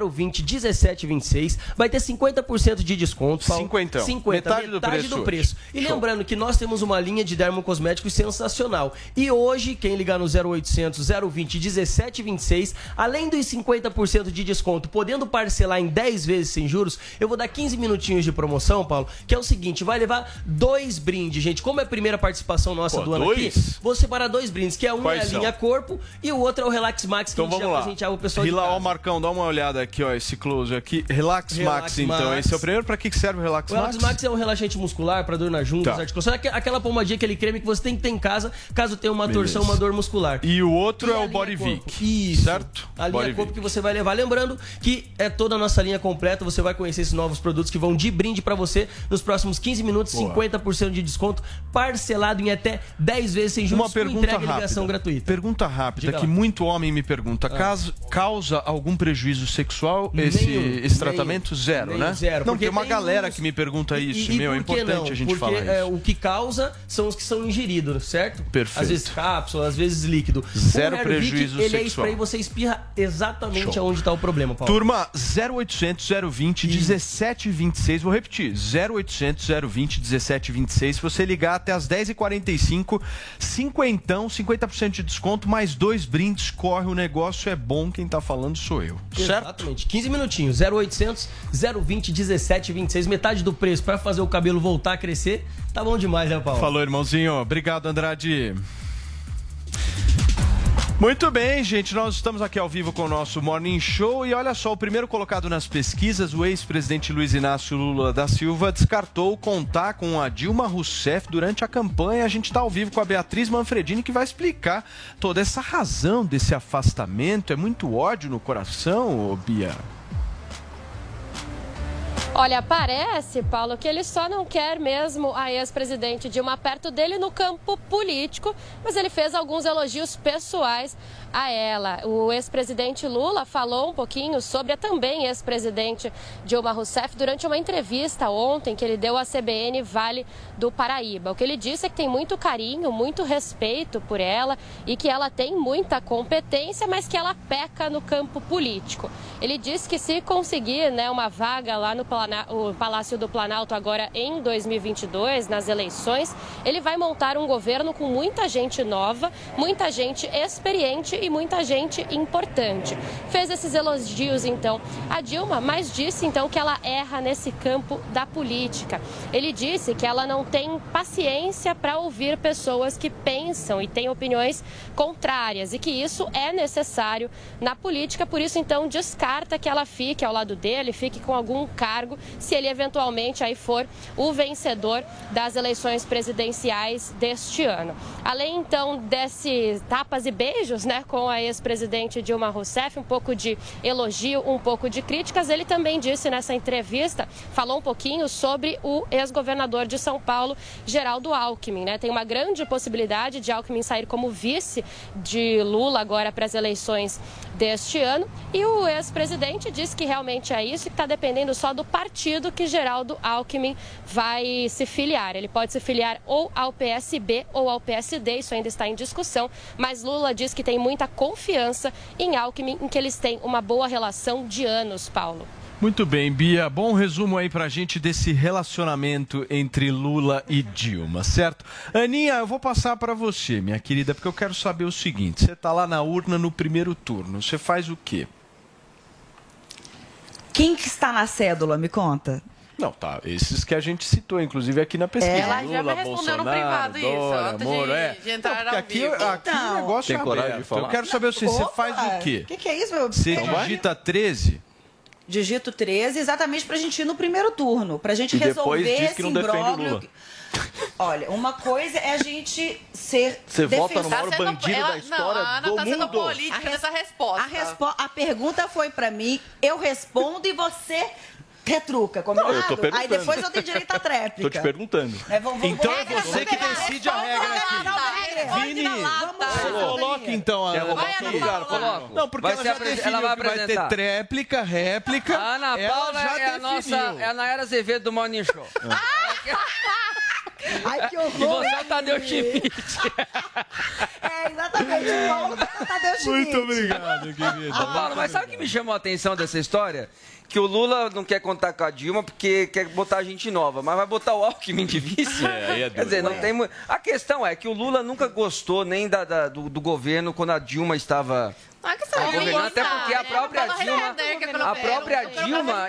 020 1726, vai ter 50% de desconto, Paulo. 50, metade do preço. E lembrando que nós temos uma linha de dermocosméticos sensacional. E hoje, quem ligar no 0800 020 1726, além dos 50% de desconto, podendo parcelar em 10 vezes sem juros, eu vou dar 15 minutinhos de promoção, Paulo, que é o seguinte, vai levar 2 brindes, gente. Como é a primeira participação nossa do ano aqui, vou separar 2 brindes, que é um é a linha corpo e o outro é o Relax Max, que então, a gente já presenteava o pessoal de casa. Ó, Marcão, dá uma olhada aqui, ó, esse close aqui. Relax Max, então. Esse é o primeiro. Pra que serve o Relax Max? O Relax Max é um relaxante muscular pra dor nas juntas, articulações. Aquela pomadinha, aquele creme que você tem que ter em casa, caso tenha uma torção, uma dor muscular. E o outro é o BodyVic. Isso. Certo? A linha corpo que você vai levar. Lembrando que é toda a nossa linha completa, você vai conhecer esses novos produtos que vão de brinde pra você nos próximos 15 minutos, 50% de desconto, parcelado em até 10 vezes sem juros. Uma pergunta rápida. Pergunta rápida, que muito homem me pergunta. Causa algum prejuízo sexual esse tratamento? Zero, né? Zero. Não, tem uma galera que me pergunta isso. É importante a gente falar isso. O que causa são os que são ingeridos, certo? Perfeito. Às vezes cápsula, às vezes líquido. Zero prejuízo sexual. Ele é spray, você espirra exatamente aonde está o problema, Paulo. Turma, 0800 020 1726, vou repetir, 0800 020 1726, se você ligar até as 10h45, cinquentão, 50% de desconto, mais 2 brindes, corre, o negócio é bom, quem tá falando sou eu, certo? Exatamente, 15 minutinhos, 0800 020 1726, metade do preço pra fazer o cabelo voltar a crescer, tá bom demais, né, Paulo? Falou, irmãozinho, obrigado, Andrade. Muito bem, gente, nós estamos aqui ao vivo com o nosso Morning Show e olha só, o primeiro colocado nas pesquisas, o ex-presidente Luiz Inácio Lula da Silva descartou contar com a Dilma Rousseff durante a campanha. A gente está ao vivo com a Beatriz Manfredini, que vai explicar toda essa razão desse afastamento. É muito ódio no coração, ô Bia? Olha, parece, Paulo, que ele só não quer mesmo a ex-presidente Dilma perto dele no campo político, mas ele fez alguns elogios pessoais a ela. O ex-presidente Lula falou um pouquinho sobre a também ex-presidente Dilma Rousseff durante uma entrevista ontem que ele deu à CBN Vale do Paraíba. O que ele disse é que tem muito carinho, muito respeito por ela e que ela tem muita competência, mas que ela peca no campo político. Ele disse que se conseguir, né, uma vaga lá no Palácio do Planalto agora em 2022, nas eleições, ele vai montar um governo com muita gente nova, muita gente experiente e muita gente importante. Fez esses elogios, então, a Dilma, mas disse, então, que ela erra nesse campo da política. Ele disse que ela não tem paciência para ouvir pessoas que pensam e têm opiniões contrárias e que isso é necessário na política, por isso, então, descarta que ela fique ao lado dele, fique com algum cargo, se ele eventualmente aí for o vencedor das eleições presidenciais deste ano. Além então desses tapas e beijos, né, com a ex-presidente Dilma Rousseff, um pouco de elogio, um pouco de críticas, ele também disse nessa entrevista, falou um pouquinho sobre o ex-governador de São Paulo, Geraldo Alckmin, né? Tem uma grande possibilidade de Alckmin sair como vice de Lula agora para as eleições deste ano, e o ex-presidente disse que realmente é isso, que está dependendo só do partido que Geraldo Alckmin vai se filiar. Ele pode se filiar ou ao PSB ou ao PSD, isso ainda está em discussão, mas Lula diz que tem muita confiança em Alckmin, em que eles têm uma boa relação de anos, Paulo. Muito bem, Bia. Bom resumo aí pra gente desse relacionamento entre Lula e Dilma, certo? Aninha, eu vou passar pra você, minha querida, porque eu quero saber o seguinte, você tá lá na urna no primeiro turno, você faz o quê? Quem que está na cédula, me conta? Não, tá, esses que a gente citou, inclusive aqui na pesquisa. Ela já Lula, me respondeu no privado isso, Dora, Moro, de entrar não, aqui, então, aqui o negócio tem coragem aberto. De falar. Eu quero saber se você faz o quê? O que é isso, meu? Você digita 13? Digito 13, exatamente pra gente ir no primeiro turno, pra gente resolver esse imbróglio. Olha, uma coisa é a gente ser defensor. Você vota no maior bandido da história do mundo. Não, a Ana tá sendo política nessa resposta. A pergunta foi pra mim, eu respondo e você retruca, combinado? Não, eu tô perguntando. Aí depois eu tenho direito à tréplica. Tô te perguntando. É, então é você que decide a regra aqui. Vini, coloque então a... Ela não, porque vai ela vai ter tréplica, réplica. A Ana Paula é a nossa... É a Nayara Azevedo do Morning Show. Ai, que horror! E você é o Tadeu Schmidt. É, exatamente. O Paulo é o Tadeu Schmidt. Muito obrigado, querido. Ah, Paulo, mas sabe o que me chamou a atenção dessa história? Que o Lula não quer contar com a Dilma porque quer botar gente nova, mas vai botar o Alckmin de vice? É, quer dizer, não tem muito... A questão é que o Lula nunca gostou nem do governo quando a Dilma estava... Até porque a própria Dilma... A própria Dilma...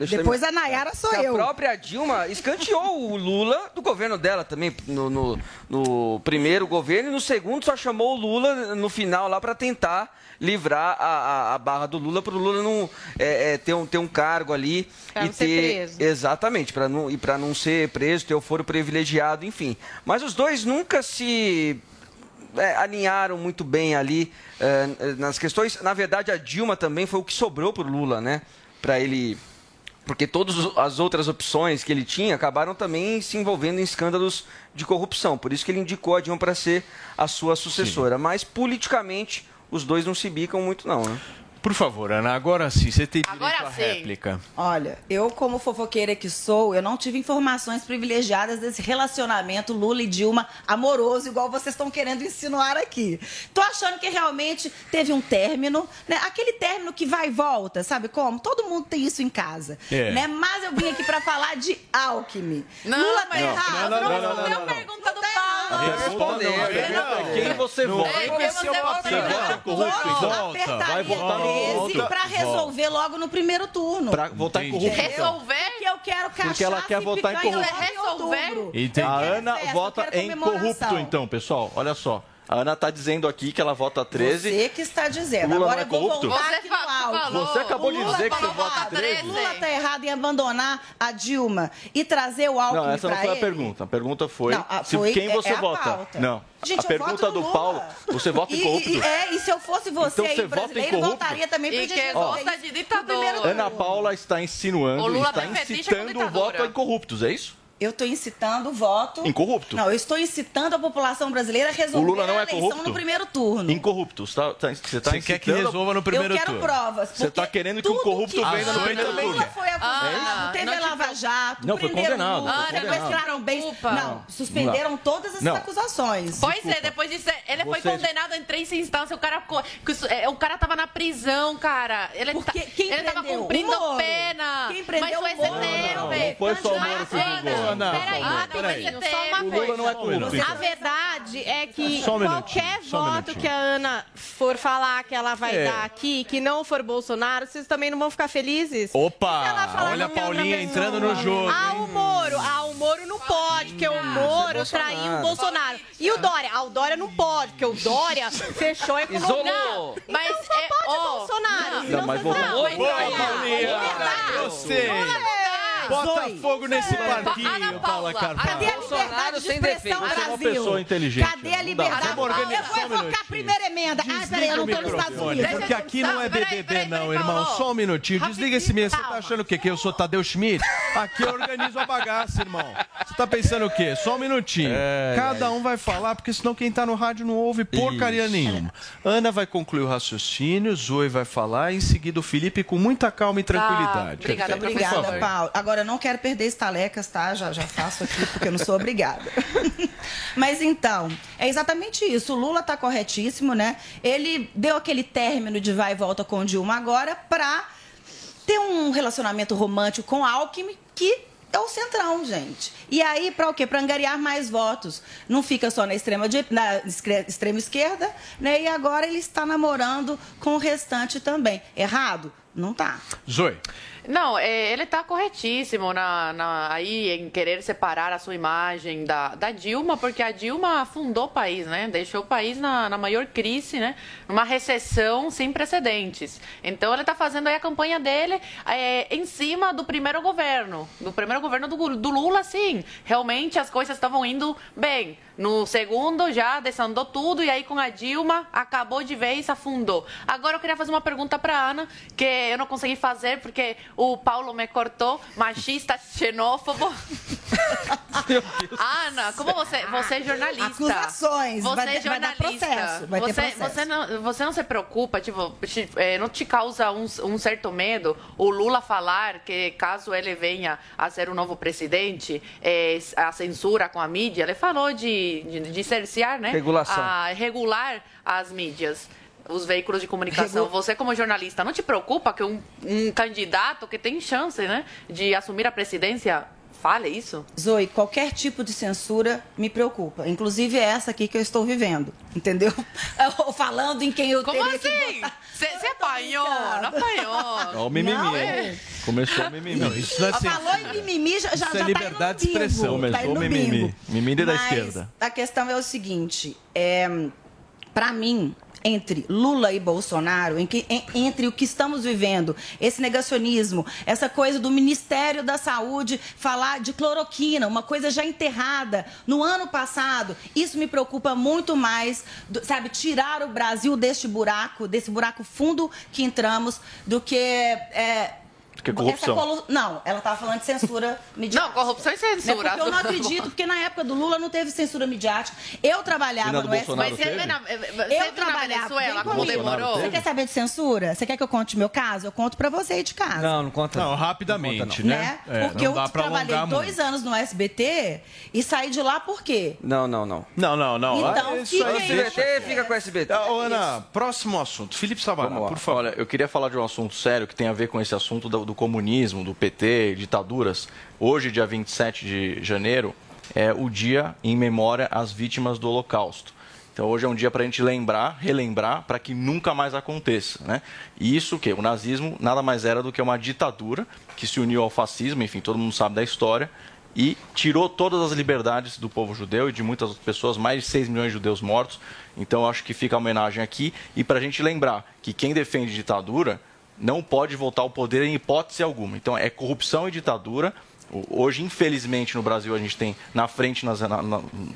Depois a Nayara sou eu. A própria Dilma escanteou o Lula do governo dela também, no primeiro governo, e no segundo só chamou o Lula no final lá para tentar livrar a barra do Lula, para o Lula não ter um cargo ali. Pra não ser preso. Exatamente, para não ser preso, ter o foro privilegiado, enfim. Mas os dois nunca se... alinharam muito bem ali nas questões. Na verdade, a Dilma também foi o que sobrou para o Lula, né? Para ele... Porque todas as outras opções que ele tinha acabaram também se envolvendo em escândalos de corrupção. Por isso que ele indicou a Dilma para ser a sua sucessora. Sim. Mas, politicamente, os dois não se bicam muito, não, né? Por favor, Ana, agora sim, você tem direito à réplica. Olha, eu, como fofoqueira que sou, eu não tive informações privilegiadas desse relacionamento Lula e Dilma amoroso, igual vocês estão querendo insinuar aqui. Tô achando que realmente teve um término, né? Aquele término que vai e volta, sabe como? Todo mundo tem isso em casa, né? Mas eu vim aqui pra falar de Alckmin. Não, Lula tá errado. Não deu pergunta do Paulo. Respondeu. Quem você vota? Você vota corrupto e volta. Vai votar para resolver logo no primeiro turno. Para votar em corrupção. Resolver? Porque eu quero cachaça. Porque ela quer votar em corrupção. Então, a Ana vota em corrupto, então, pessoal. Olha só. A Ana está dizendo aqui que ela vota 13. Você que está dizendo. Lula agora eu vou voltar aqui no áudio. Você acabou de dizer que você vota 13. Lula está errado em abandonar a Dilma e trazer o Alckmin para ele. Não, essa não foi a pergunta. A pergunta foi, quem você vota. Não. Gente, a pergunta do Lula. Paulo, você vota em corrupto? E se eu fosse você, então, brasileiro, votaria também para gente votar de ditador. Ana Paula está insinuando, está incitando o voto em corruptos, é isso? Eu estou incitando o voto... Incorrupto? Não, eu estou incitando a população brasileira a resolver a eleição no primeiro turno. Incorrupto. Você quer que resolva no primeiro turno? Eu quero provas. Você está querendo que um corrupto venha no primeiro turno. Lula foi acusado, teve Lava Jato, não, foi condenado. Sequestraram bens. Não, suspenderam todas essas acusações. Pois é, depois disso, ele foi condenado em 3 instâncias. O cara estava na prisão, cara. Ele estava cumprindo a pena. Quem prendeu o Moro? Não foi só o Moro que brigou. Peraí, só uma coisa. A verdade é que qualquer voto que a Ana for falar que ela vai dar aqui, que não for Bolsonaro, vocês também não vão ficar felizes? Opa! Olha a Paulinha entrando no jogo. Ah, o Moro não pode, porque o Moro traiu o Bolsonaro. E o Dória? Ah, o Dória não pode, porque o Dória fechou a economia. Não, mas só pode o Bolsonaro. Não, mas bota fogo nesse parquinho, Paula Carvalho. Cadê a liberdade de expressão, Brasil? Cadê a liberdade? Eu vou evocar a primeira emenda. Ah, peraí, eu não tô nos Estados Unidos. Porque aqui não é BBB, não, irmão. Só um minutinho. Desliga esse mesmo. Você tá achando o quê? Que eu sou Tadeu Schmidt? Aqui eu organizo a bagaça, irmão. Você tá pensando o quê? Só um minutinho. Cada um vai falar, porque senão quem tá no rádio não ouve porcaria nenhuma. Ana vai concluir o raciocínio, Zoe vai falar, em seguida o Felipe com muita calma e tranquilidade. Obrigada, obrigada, Paulo. Agora, eu não quero perder estalecas, tá? Já faço aqui, porque eu não sou obrigada. Mas, então, é exatamente isso. O Lula tá corretíssimo, né? Ele deu aquele término de vai e volta com Dilma agora pra ter um relacionamento romântico com Alckmin, que... é o centrão, gente. E aí, para o quê? Para angariar mais votos. Não fica só na extrema esquerda, né? E agora ele está namorando com o restante também. Errado? Não tá. Zoe. Não, ele está corretíssimo em querer separar a sua imagem da Dilma, porque a Dilma afundou o país, né? Deixou o país na maior crise, né? Uma recessão sem precedentes. Então, ele está fazendo aí a campanha dele em cima do primeiro governo. Do primeiro governo do Lula, sim. Realmente, as coisas estavam indo bem. No segundo já desandou tudo e aí com a Dilma acabou de vez, afundou. Agora eu queria fazer uma pergunta para a Ana, que eu não consegui fazer porque o Paulo me cortou, machista, xenófobo. Ana, como você é jornalista. Acusações, você é jornalista. Vai dar processo, vai ter processo. Você não se preocupa, não te causa um certo medo o Lula falar que caso ele venha a ser o novo presidente, a censura com a mídia, ele falou de cercear, né? Regulação. Regular as mídias, os veículos de comunicação. Você, como jornalista, não te preocupa que um candidato que tem chance, né, de assumir a presidência fale isso? Zoe, qualquer tipo de censura me preocupa. Inclusive essa aqui que eu estou vivendo, entendeu? Falando em quem eu como teria assim? Você apanhou, não apanhou. Ó, o mimimi. Não, começou o mimimi. Não, isso é falou em mimimi, já tá liberdade de expressão. Começou o mimimi. Mimimi da esquerda. A questão é o seguinte, para mim, entre Lula e Bolsonaro, entre o que estamos vivendo, esse negacionismo, essa coisa do Ministério da Saúde falar de cloroquina, uma coisa já enterrada no ano passado, isso me preocupa muito mais, sabe, tirar o Brasil desse buraco fundo que entramos, do que... Que corrupção. Não, ela estava falando de censura midiática. Não, corrupção e censura. Porque eu não acredito, porque na época do Lula não teve censura midiática. Eu trabalhava no STF. Mas você trabalhava na Venezuela. Você quer saber de censura? Você quer que eu conte meu caso? Eu conto pra você aí de casa. Não, não conta. Não, rapidamente, né? Porque eu trabalhei 2 anos no SBT e saí de lá por quê? Não. Então, o SBT fica com o SBT. Ana, próximo assunto. Felipe Sabará, por favor. Olha, eu queria falar de um assunto sério que tem a ver com esse assunto do comunismo, do PT, ditaduras. Hoje, dia 27 de janeiro, é o dia em memória às vítimas do Holocausto. Então, hoje é um dia para a gente lembrar, relembrar, para que nunca mais aconteça, né? E isso que o nazismo nada mais era do que uma ditadura que se uniu ao fascismo, enfim, todo mundo sabe da história, e tirou todas as liberdades do povo judeu e de muitas outras pessoas, mais de 6 milhões de judeus mortos. Então, acho que fica a homenagem aqui. E para a gente lembrar que quem defende ditadura não pode voltar ao poder em hipótese alguma. Então, é corrupção e ditadura. Hoje, infelizmente, no Brasil, a gente tem na frente,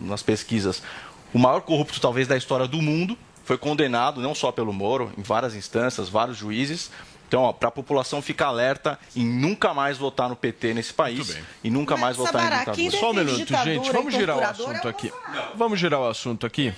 nas pesquisas, o maior corrupto, talvez, da história do mundo. Foi condenado, não só pelo Moro, em várias instâncias, vários juízes. Então, para a população ficar alerta em nunca mais votar no PT nesse país e nunca mais votar em ditadura. Só um minuto, gente. Vamos girar o assunto aqui. Vamos girar o assunto aqui.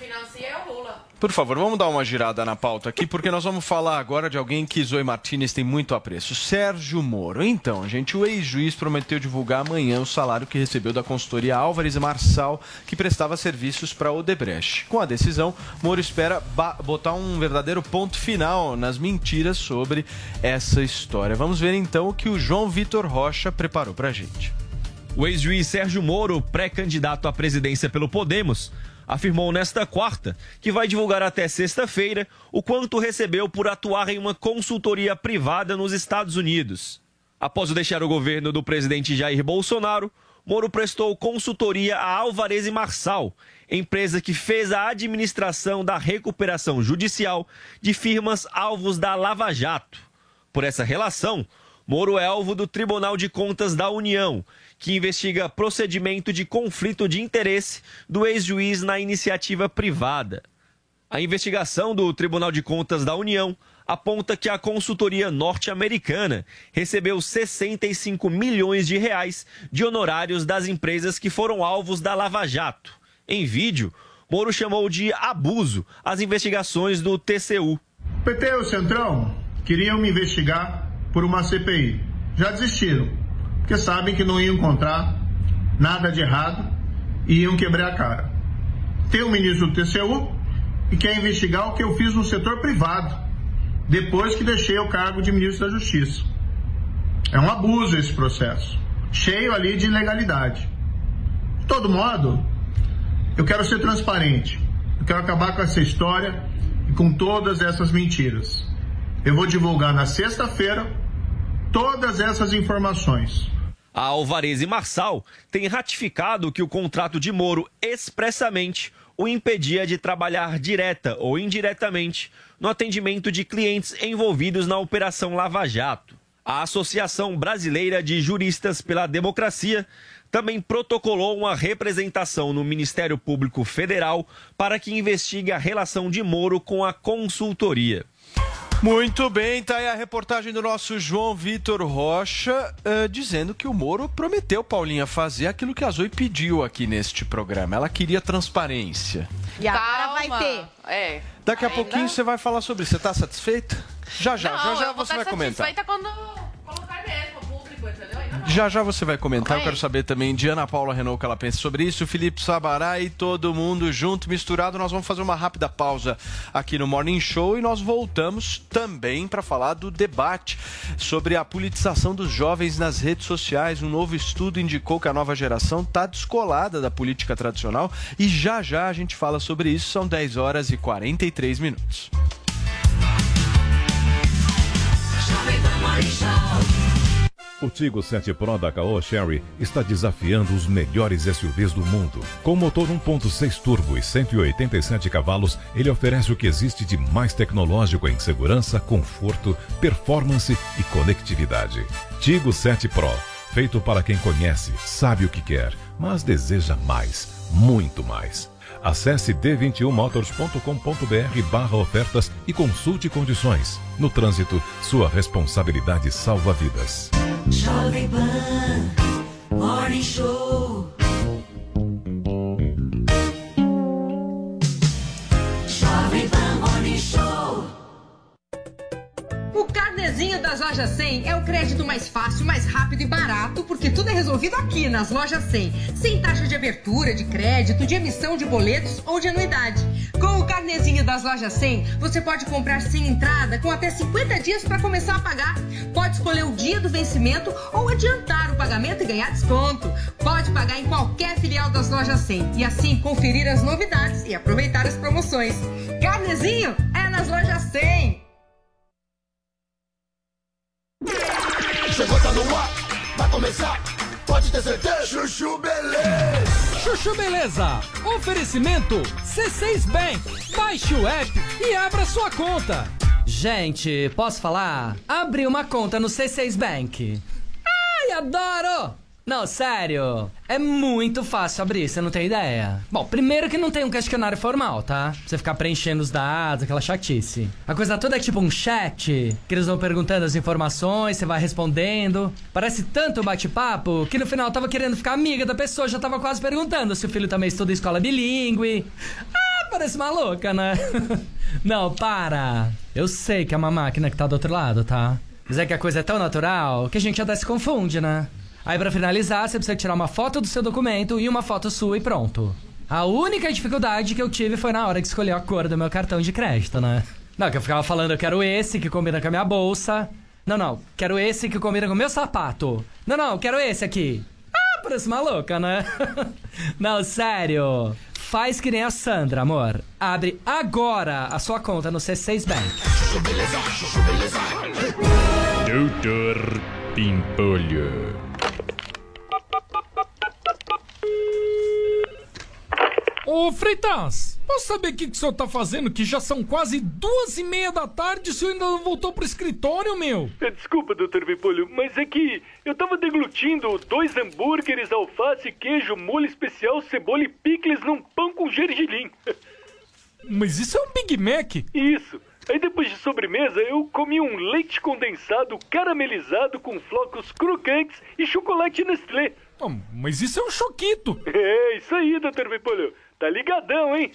Por favor, vamos dar uma girada na pauta aqui, porque nós vamos falar agora de alguém que Zoe Martínez tem muito apreço, Sérgio Moro. Então, gente, o ex-juiz prometeu divulgar amanhã o salário que recebeu da consultoria Alvarez e Marçal, que prestava serviços para Odebrecht. Com a decisão, Moro espera botar um verdadeiro ponto final nas mentiras sobre essa história. Vamos ver então o que o João Vitor Rocha preparou para a gente. O ex-juiz Sérgio Moro, pré-candidato à presidência pelo Podemos, afirmou nesta quarta que vai divulgar até sexta-feira o quanto recebeu por atuar em uma consultoria privada nos Estados Unidos. Após deixar o governo do presidente Jair Bolsonaro, Moro prestou consultoria a Alvarez e Marçal, empresa que fez a administração da recuperação judicial de firmas alvos da Lava Jato. Por essa relação, Moro é alvo do Tribunal de Contas da União, que investiga procedimento de conflito de interesse do ex-juiz na iniciativa privada. A investigação do Tribunal de Contas da União aponta que a consultoria norte-americana recebeu 65 milhões de reais de honorários das empresas que foram alvos da Lava Jato. Em vídeo, Moro chamou de abuso as investigações do TCU. O PT e o Centrão queriam me investigar por uma CPI. Já desistiram, porque sabem que não iam encontrar nada de errado e iam quebrar a cara. Tem um ministro do TCU e quer investigar o que eu fiz no setor privado, depois que deixei o cargo de ministro da Justiça. É um abuso esse processo, cheio ali de ilegalidade. De todo modo, eu quero ser transparente, eu quero acabar com essa história e com todas essas mentiras. Eu vou divulgar na sexta-feira todas essas informações. A Alvarez e Marçal tem ratificado que o contrato de Moro expressamente o impedia de trabalhar direta ou indiretamente no atendimento de clientes envolvidos na Operação Lava Jato. A Associação Brasileira de Juristas pela Democracia também protocolou uma representação no Ministério Público Federal para que investigue a relação de Moro com a consultoria. Muito bem, tá aí a reportagem do nosso João Vitor Rocha, dizendo que o Moro prometeu, Paulinha, fazer aquilo que a Zoe pediu aqui neste programa. Ela queria transparência. E agora vai ter. É. Daqui a pouquinho você vai falar sobre isso. Você tá satisfeita? Já você vai comentar. Satisfeita quando colocar mesmo, público, entendeu? Já você vai comentar, eu quero saber também de Ana Paula Renault o que ela pensa sobre isso, Felipe Sabará e todo mundo junto, misturado. Nós vamos fazer uma rápida pausa aqui no Morning Show e nós voltamos também para falar do debate sobre a politização dos jovens nas redes sociais. Um novo estudo indicou que a nova geração está descolada da política tradicional e já a gente fala sobre isso. São 10h43. O Tiggo 7 Pro da Caoa Chery está desafiando os melhores SUVs do mundo. Com motor 1.6 turbo e 187 cavalos, ele oferece o que existe de mais tecnológico em segurança, conforto, performance e conectividade. Tiggo 7 Pro, feito para quem conhece, sabe o que quer, mas deseja mais, muito mais. Acesse d21motors.com.br/ofertas e consulte condições. No trânsito, sua responsabilidade salva vidas. Jovem Pan Morning Show. Jovem Pan Morning Show. O carnezinho das Lojas 100 é o crédito mais fácil, mais rápido e barato, porque tudo é resolvido aqui nas Lojas 100. Sem taxa de abertura, de crédito, de emissão de boletos ou de anuidade. Com o carnezinho das Lojas 100, você pode comprar sem entrada com até 50 dias para começar a pagar. Pode escolher o dia do vencimento ou adiantar o pagamento e ganhar desconto. Pode pagar em qualquer filial das Lojas 100 e assim conferir as novidades e aproveitar as promoções. Carnezinho é nas Lojas 100! Chegou, tá no ar, vai começar, pode ter certeza. Chuchu Beleza. Chuchu Beleza, oferecimento C6 Bank, baixe o app e abra sua conta. Gente, posso falar? Abri uma conta no C6 Bank. Ai, adoro! Não, sério, é muito fácil abrir, você não tem ideia. Bom, primeiro que não tem um questionário formal, tá? Pra você ficar preenchendo os dados, aquela chatice. A coisa toda é tipo um chat, que eles vão perguntando as informações, você vai respondendo. Parece tanto bate-papo que no final eu tava querendo ficar amiga da pessoa, já tava quase perguntando se o filho também estuda em escola bilíngue. Ah, parece uma louca, né? Não, para. Eu sei que é uma máquina que tá do outro lado, tá? Mas é que a coisa é tão natural que a gente até se confunde, né? Aí pra finalizar, você precisa tirar uma foto do seu documento e uma foto sua e pronto. A única dificuldade que eu tive foi na hora que escolhi a cor do meu cartão de crédito, né? Não, que eu ficava falando, eu quero esse que combina com a minha bolsa. Não, quero esse que combina com o meu sapato. Não, quero esse aqui. Ah, parece uma louca, né? Não, sério. Faz que nem a Sandra, amor. Abre agora a sua conta no C6 Bank. Beleza. Doutor Pimpolho. Ô, Freitas, posso saber o que o senhor tá fazendo? Que já são quase 2:30 da tarde e o senhor ainda não voltou pro escritório, meu. Desculpa, doutor Pimpolho, mas é que eu tava deglutindo 2 hambúrgueres, alface, queijo, molho especial, cebola e picles num pão com gergelim. Mas isso é um Big Mac? Isso. Aí depois de sobremesa eu comi um leite condensado caramelizado com flocos crocantes e chocolate Nestlé. Oh, mas isso é um choquito. É, isso aí, doutor Pimpolho. Tá ligadão, hein?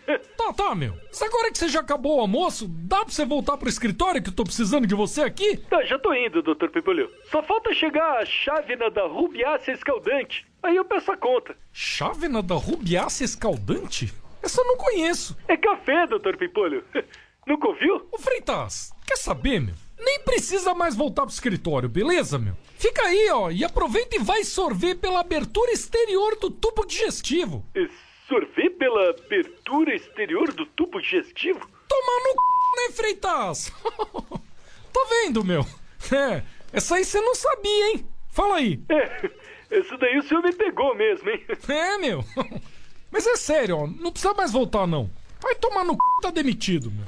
Tá, meu. Mas agora que você já acabou o almoço, dá pra você voltar pro escritório que eu tô precisando de você aqui? Tá, já tô indo, doutor Pimpolho. Só falta chegar a chávena da rubiácea escaldante. Aí eu peço a conta. Chávena da rubiácea escaldante? Essa eu não conheço. É café, doutor Pimpolho. Nunca ouviu? Ô, Freitas, quer saber, meu? Nem precisa mais voltar pro escritório, beleza, meu? Fica aí, ó, e aproveita e vai sorver pela abertura exterior do tubo digestivo. Sorver pela abertura exterior do tubo digestivo? Toma no c, né, Freitas? Tá vendo, meu? É, essa aí você não sabia, hein? Fala aí. É, isso daí o senhor me pegou mesmo, hein? É, meu. Mas é sério, ó, não precisa mais voltar, não. Vai tomar no c, tá demitido, meu.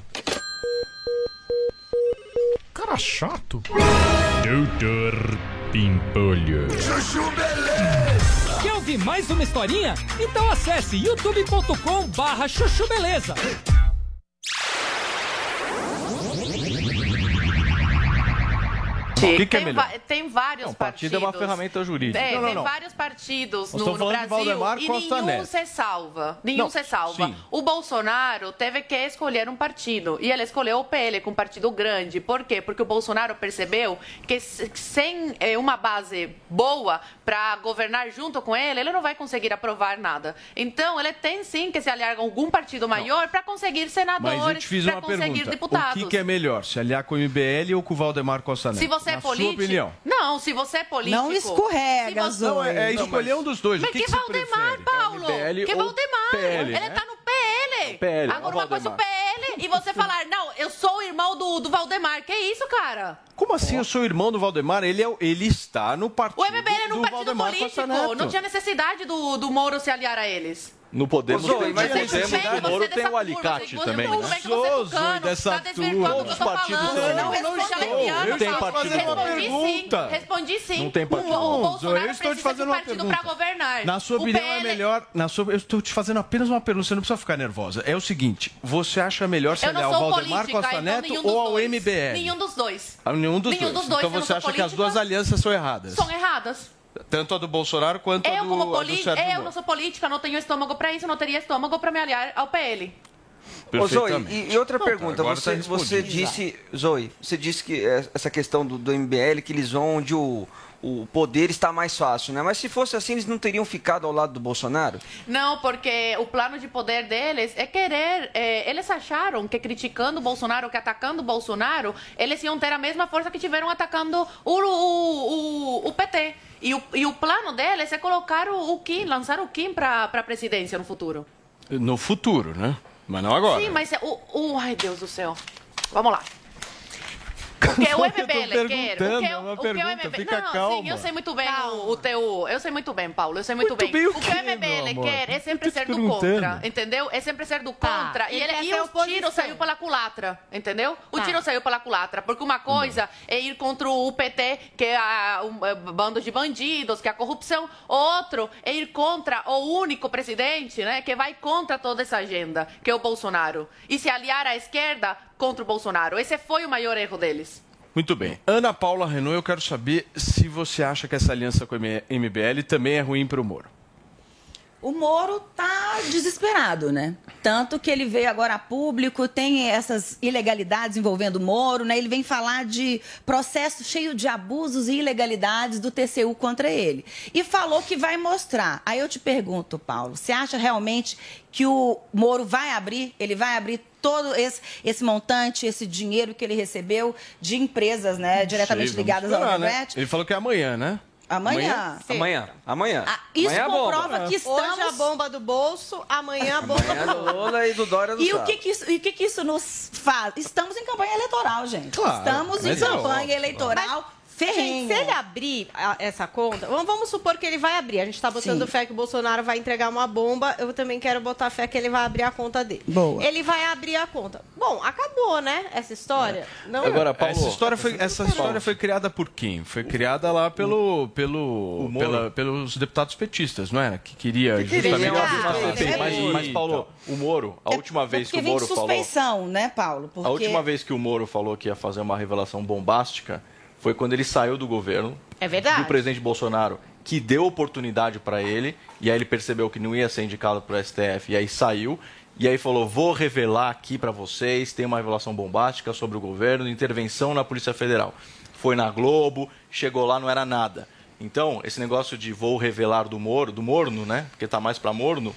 Cara, cara chato. Doutor Pimpolho. Chuchu Beleza. Quer ouvir mais uma historinha? Então acesse youtube.com/chuchubeleza. Que é melhor? Tem vários partidos. Partido é uma ferramenta jurídica. É, não. Tem vários partidos no Brasil Valdemar, e nenhum se salva. Sim. O Bolsonaro teve que escolher um partido e ele escolheu o PL, que é um partido grande. Por quê? Porque o Bolsonaro percebeu que sem uma base boa para governar junto com ele, ele não vai conseguir aprovar nada. Então, ele tem sim que se aliar a algum partido maior para conseguir senadores, para conseguir deputados. O que é melhor? Se aliar com o MBL ou com o Valdemar Costa Neto? Se você é político. Não, se você é político. Não escorrega, você... Não, é escolher um dos dois. Mas que Valdemar, Paulo? Que Valdemar? PL, ele tá no PL. PL. Agora uma coisa, o PL, e você falar, não, eu sou o irmão do Valdemar. Que isso, cara? Como assim eu sou o irmão do Valdemar? Ele está no partido do Valdemar. O MBL é no partido político. Não tinha necessidade do Moro se aliar a eles. No Podemos, mas o Moro tem o alicate também. Não sou dessa turma, todos partidos não. Tem partido para governar. Respondi sim. Não tem partido. Eu estou te fazendo uma pergunta. Na sua opinião é melhor... Eu estou te fazendo apenas uma pergunta, você não precisa ficar nervosa. É o seguinte, você acha melhor se aliar ao Valdemar Costa Neto ou ao MBL? Nenhum dos dois. Nenhum dos dois. Então você acha que as duas alianças são erradas? São erradas. Tanto a do Bolsonaro quanto a do Sérgio Moro. Eu não sou política, não tenho estômago para isso, não teria estômago para me aliar ao PL. Perfeitamente. Zoe, e outra pergunta, você disse que essa questão do MBL, que eles vão onde o poder está mais fácil, né? Mas se fosse assim, eles não teriam ficado ao lado do Bolsonaro? Não, porque o plano de poder deles é querer... eles acharam que criticando o Bolsonaro, que atacando o Bolsonaro, eles iam ter a mesma força que tiveram atacando o PT. E o plano deles é colocar o Kim, lançar o Kim para a presidência no futuro. No futuro, né? Mas não agora. Sim, mas... ai, Deus do céu. Vamos lá. Porque o MBL quer. Sim, eu sei muito bem o teu. Eu sei muito bem, Paulo. Eu sei muito bem. O que o MBL quer é sempre ser do contra, entendeu? É sempre ser do contra. E o tiro saiu pela culatra, entendeu? O tiro saiu pela culatra. Porque uma coisa é ir contra o PT, que é um bando de bandidos, que é a corrupção. Outro é ir contra o único presidente, né? Que vai contra toda essa agenda, que é o Bolsonaro. E se aliar à esquerda contra o Bolsonaro. Esse foi o maior erro deles. Muito bem. Ana Paula Renault, eu quero saber se você acha que essa aliança com o MBL também é ruim para o Moro. O Moro tá desesperado, né? Tanto que ele veio agora a público, tem essas ilegalidades envolvendo o Moro, né? Ele vem falar de processo cheio de abusos e ilegalidades do TCU contra ele. E falou que vai mostrar. Aí eu te pergunto, Paulo, você acha realmente que o Moro vai abrir? Ele vai abrir todo esse montante, esse dinheiro que ele recebeu de empresas, né? Diretamente ligadas ao Odebrecht? Né? Ele falou que é amanhã, né? Amanhã. Isso comprova que estamos... Hoje a bomba do bolso, amanhã a bomba do Lula e do Dória do Sá. E o que isso nos faz? Estamos em campanha eleitoral, gente. Claro, estamos em campanha eleitoral. Gente, se ele abrir essa conta, vamos supor que ele vai abrir. A gente está botando fé que o Bolsonaro vai entregar uma bomba. Eu também quero botar fé que ele vai abrir a conta dele. Boa. Ele vai abrir a conta. Bom, acabou, né? Essa história. Não. Agora, Paulo, essa história foi criada por quem? Foi criada lá pelos deputados petistas, não era? Que queria justamente uma CPI. Mas, Paulo, o Moro, a última vez que o Moro falou. Suspeição, né, Paulo? Porque... A última vez que o Moro falou que ia fazer uma revelação bombástica. Foi quando ele saiu do governo do presidente Bolsonaro, que deu oportunidade para ele, e aí ele percebeu que não ia ser indicado para o STF, e aí saiu, e aí falou, vou revelar aqui para vocês, tem uma revelação bombástica sobre o governo, intervenção na Polícia Federal. Foi na Globo, chegou lá, não era nada. Então, esse negócio de vou revelar do morno, né, porque está mais para morno,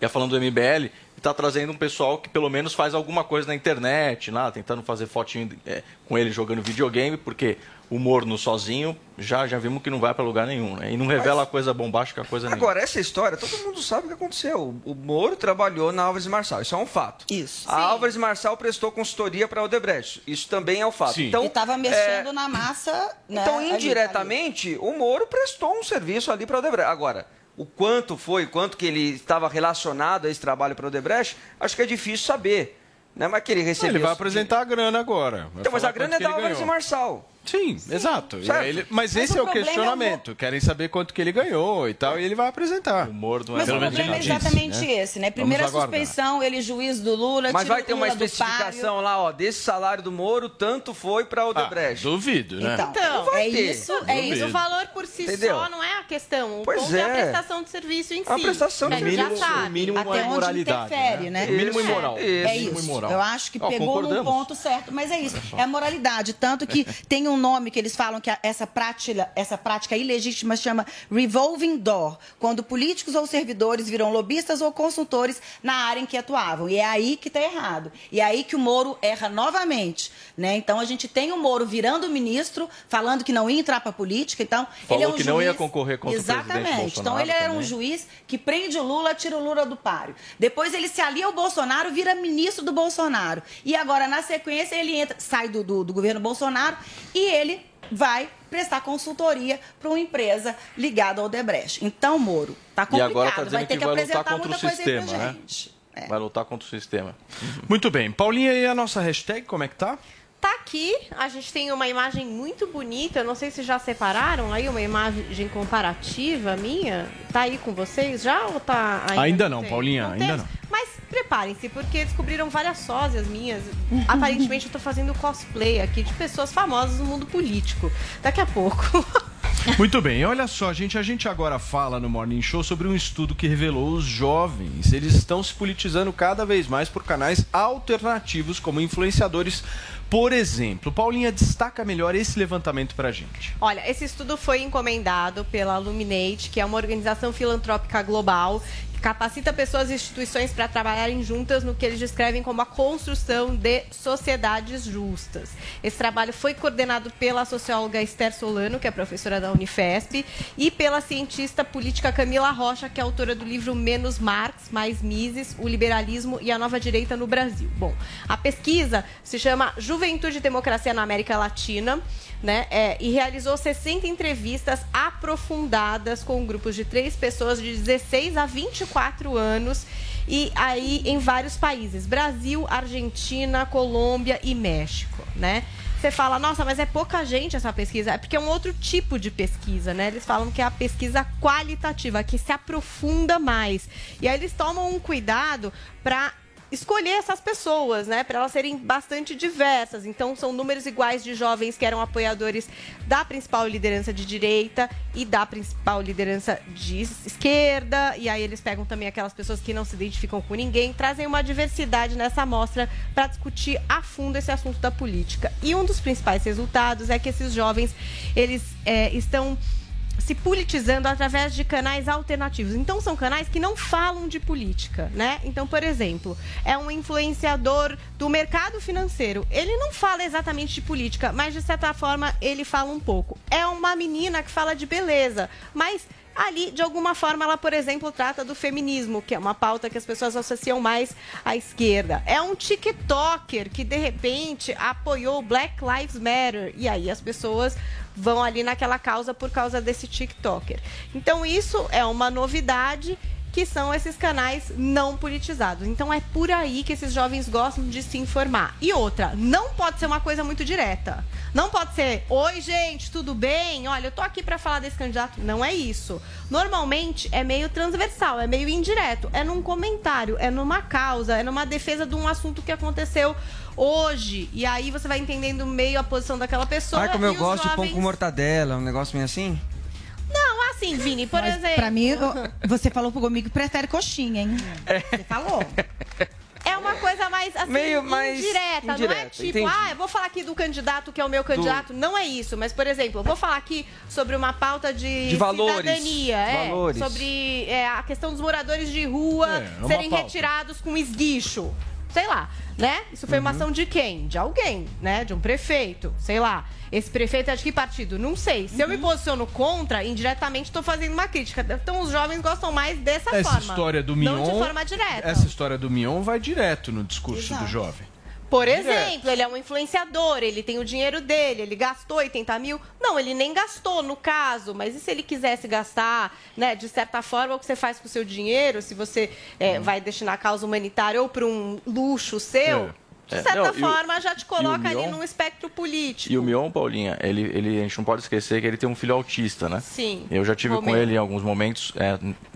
e falando do MBL... Está trazendo um pessoal que pelo menos faz alguma coisa na internet, lá, tentando fazer fotinho com ele jogando videogame, porque o Morno sozinho já vimos que não vai para lugar nenhum, né? E não revela coisa bombástica, coisa nenhuma. Agora, essa história, todo mundo sabe o que aconteceu. O Moro trabalhou na Alvarez e Marçal, isso é um fato. Isso. A Alvarez e Marçal prestou consultoria para Odebrecht, isso também é um fato. Sim. Então, ele estava mexendo na massa... Né, então, indiretamente, o Moro prestou um serviço ali para Odebrecht. Agora... O quanto que ele estava relacionado a esse trabalho para o Odebrecht, acho que é difícil saber. Não é mais que ele recebeu. Ele vai apresentar a grana agora. Então, mas a grana é da Alvarez e Marçal. Sim, sim, exato. Ele, mas esse é o questionamento. É o... Querem saber quanto que ele ganhou e tal, e ele vai apresentar. O humor do mas o problema é exatamente disse, né? Esse, né? Primeira suspeição, ele juiz do Lula, mas vai ter uma especificação lá, ó, desse salário do Moro, tanto foi para Odebrecht. Ah, duvido, né? Então vai ter. Isso, o valor por si só não é a questão. O ponto é a prestação de serviço em si. A prestação de serviço. O mínimo é imoralidade. O mínimo imoral. É isso. Eu acho que pegou no ponto certo, mas é isso. É a moralidade, tanto que tem um nome que eles falam que essa prática ilegítima chama revolving door, quando políticos ou servidores viram lobistas ou consultores na área em que atuavam. E é aí que está errado. E é aí que o Moro erra novamente, né? Então, a gente tem o Moro virando ministro, falando que não ia entrar para a política. Então, falou ele é um que juiz... não ia concorrer contra exatamente. O presidente Bolsonaro. Então, ele era um juiz que prende o Lula, tira o Lula do páreo. Depois, ele se alia ao Bolsonaro, vira ministro do Bolsonaro. E agora, na sequência, ele entra, sai do governo Bolsonaro e ele vai prestar consultoria para uma empresa ligada ao Odebrecht. Então, Moro, tá complicado. E agora tá dizendo vai ter que apresentar lutar contra muita o sistema, coisa aí pra né? gente. É. Vai lutar contra o sistema. Muito bem. Paulinha, e a nossa hashtag, como é que tá? Tá aqui. A gente tem uma imagem muito bonita. Eu não sei se já separaram aí uma imagem comparativa minha. Tá aí com vocês já ou tá ainda não, Paulinha, ainda não. Mas preparem-se, porque descobriram várias sósias minhas. Aparentemente, eu tô fazendo cosplay aqui de pessoas famosas no mundo político. Daqui a pouco. Muito bem, olha só, gente, a gente agora fala no Morning Show sobre um estudo que revelou os jovens. Eles estão se politizando cada vez mais por canais alternativos, como influenciadores, por exemplo. Paulinha, destaca melhor esse levantamento pra gente. Olha, esse estudo foi encomendado pela Luminate, que é uma organização filantrópica global, capacita pessoas e instituições para trabalharem juntas no que eles descrevem como a construção de sociedades justas. Esse trabalho foi coordenado pela socióloga Esther Solano, que é professora da Unifesp, e pela cientista política Camila Rocha, que é autora do livro Menos Marx, Mais Mises, o liberalismo e a nova direita no Brasil. Bom, a pesquisa se chama Juventude e Democracia na América Latina, né? E realizou 60 entrevistas aprofundadas com grupos de 3 pessoas de 16 a 24 anos e aí em vários países, Brasil, Argentina, Colômbia e México, né? Você fala, nossa, mas é pouca gente essa pesquisa. É porque é um outro tipo de pesquisa, né? Eles falam que é a pesquisa qualitativa, que se aprofunda mais. E aí eles tomam um cuidado para escolher essas pessoas, né, para elas serem bastante diversas. Então, são números iguais de jovens que eram apoiadores da principal liderança de direita e da principal liderança de esquerda. E aí eles pegam também aquelas pessoas que não se identificam com ninguém, trazem uma diversidade nessa amostra para discutir a fundo esse assunto da política. E um dos principais resultados é que esses jovens, eles estão se politizando através de canais alternativos. Então, são canais que não falam de política, né? Então, por exemplo, é um influenciador do mercado financeiro. Ele não fala exatamente de política, mas, de certa forma, ele fala um pouco. É uma menina que fala de beleza, mas ali, de alguma forma, ela, por exemplo, trata do feminismo, que é uma pauta que as pessoas associam mais à esquerda. É um TikToker que, de repente, apoiou Black Lives Matter. E aí as pessoas vão ali naquela causa por causa desse TikToker. Então, isso é uma novidade, que são esses canais não politizados. Então, é por aí que esses jovens gostam de se informar. E outra, não pode ser uma coisa muito direta. Não pode ser, oi, gente, tudo bem? Olha, eu tô aqui pra falar desse candidato. Não é isso. Normalmente, é meio transversal, é meio indireto. É num comentário, é numa causa, é numa defesa de um assunto que aconteceu hoje. E aí, você vai entendendo meio a posição daquela pessoa. Ai, como eu gosto de pão com mortadela, um negócio meio assim. Não, assim, Vini, por mas, exemplo... Pra mim, você falou comigo que prefere coxinha, hein? Você falou. É uma coisa mais, assim, meio mais indireta. Não é tipo, entendi. Ah, eu vou falar aqui do candidato que é o meu candidato. Não é isso, mas, por exemplo, eu vou falar aqui sobre uma pauta de valores, cidadania. Valores. Sobre a questão dos moradores de rua serem retirados com esguicho. Sei lá, né? Isso foi uma ação de quem? De alguém, né? De um prefeito, sei lá. Esse prefeito é de que partido? Não sei. Se eu me posiciono contra, indiretamente estou fazendo uma crítica. Então, os jovens gostam mais dessa forma. Essa história do Mion... Não de forma direta. Essa história do Mion vai direto no discurso do jovem. Por exemplo, ele é um influenciador, ele tem o dinheiro dele, ele gastou 80 mil. Não, ele nem gastou, no caso. Mas e se ele quisesse gastar, né? De certa forma, o que você faz com o seu dinheiro, se você vai destinar a causa humanitária ou para um luxo seu... de certa forma, já te coloca ali num espectro político. E o Mion, Paulinha, ele, a gente não pode esquecer que ele tem um filho autista, né? Sim. Eu já tive com ele em alguns momentos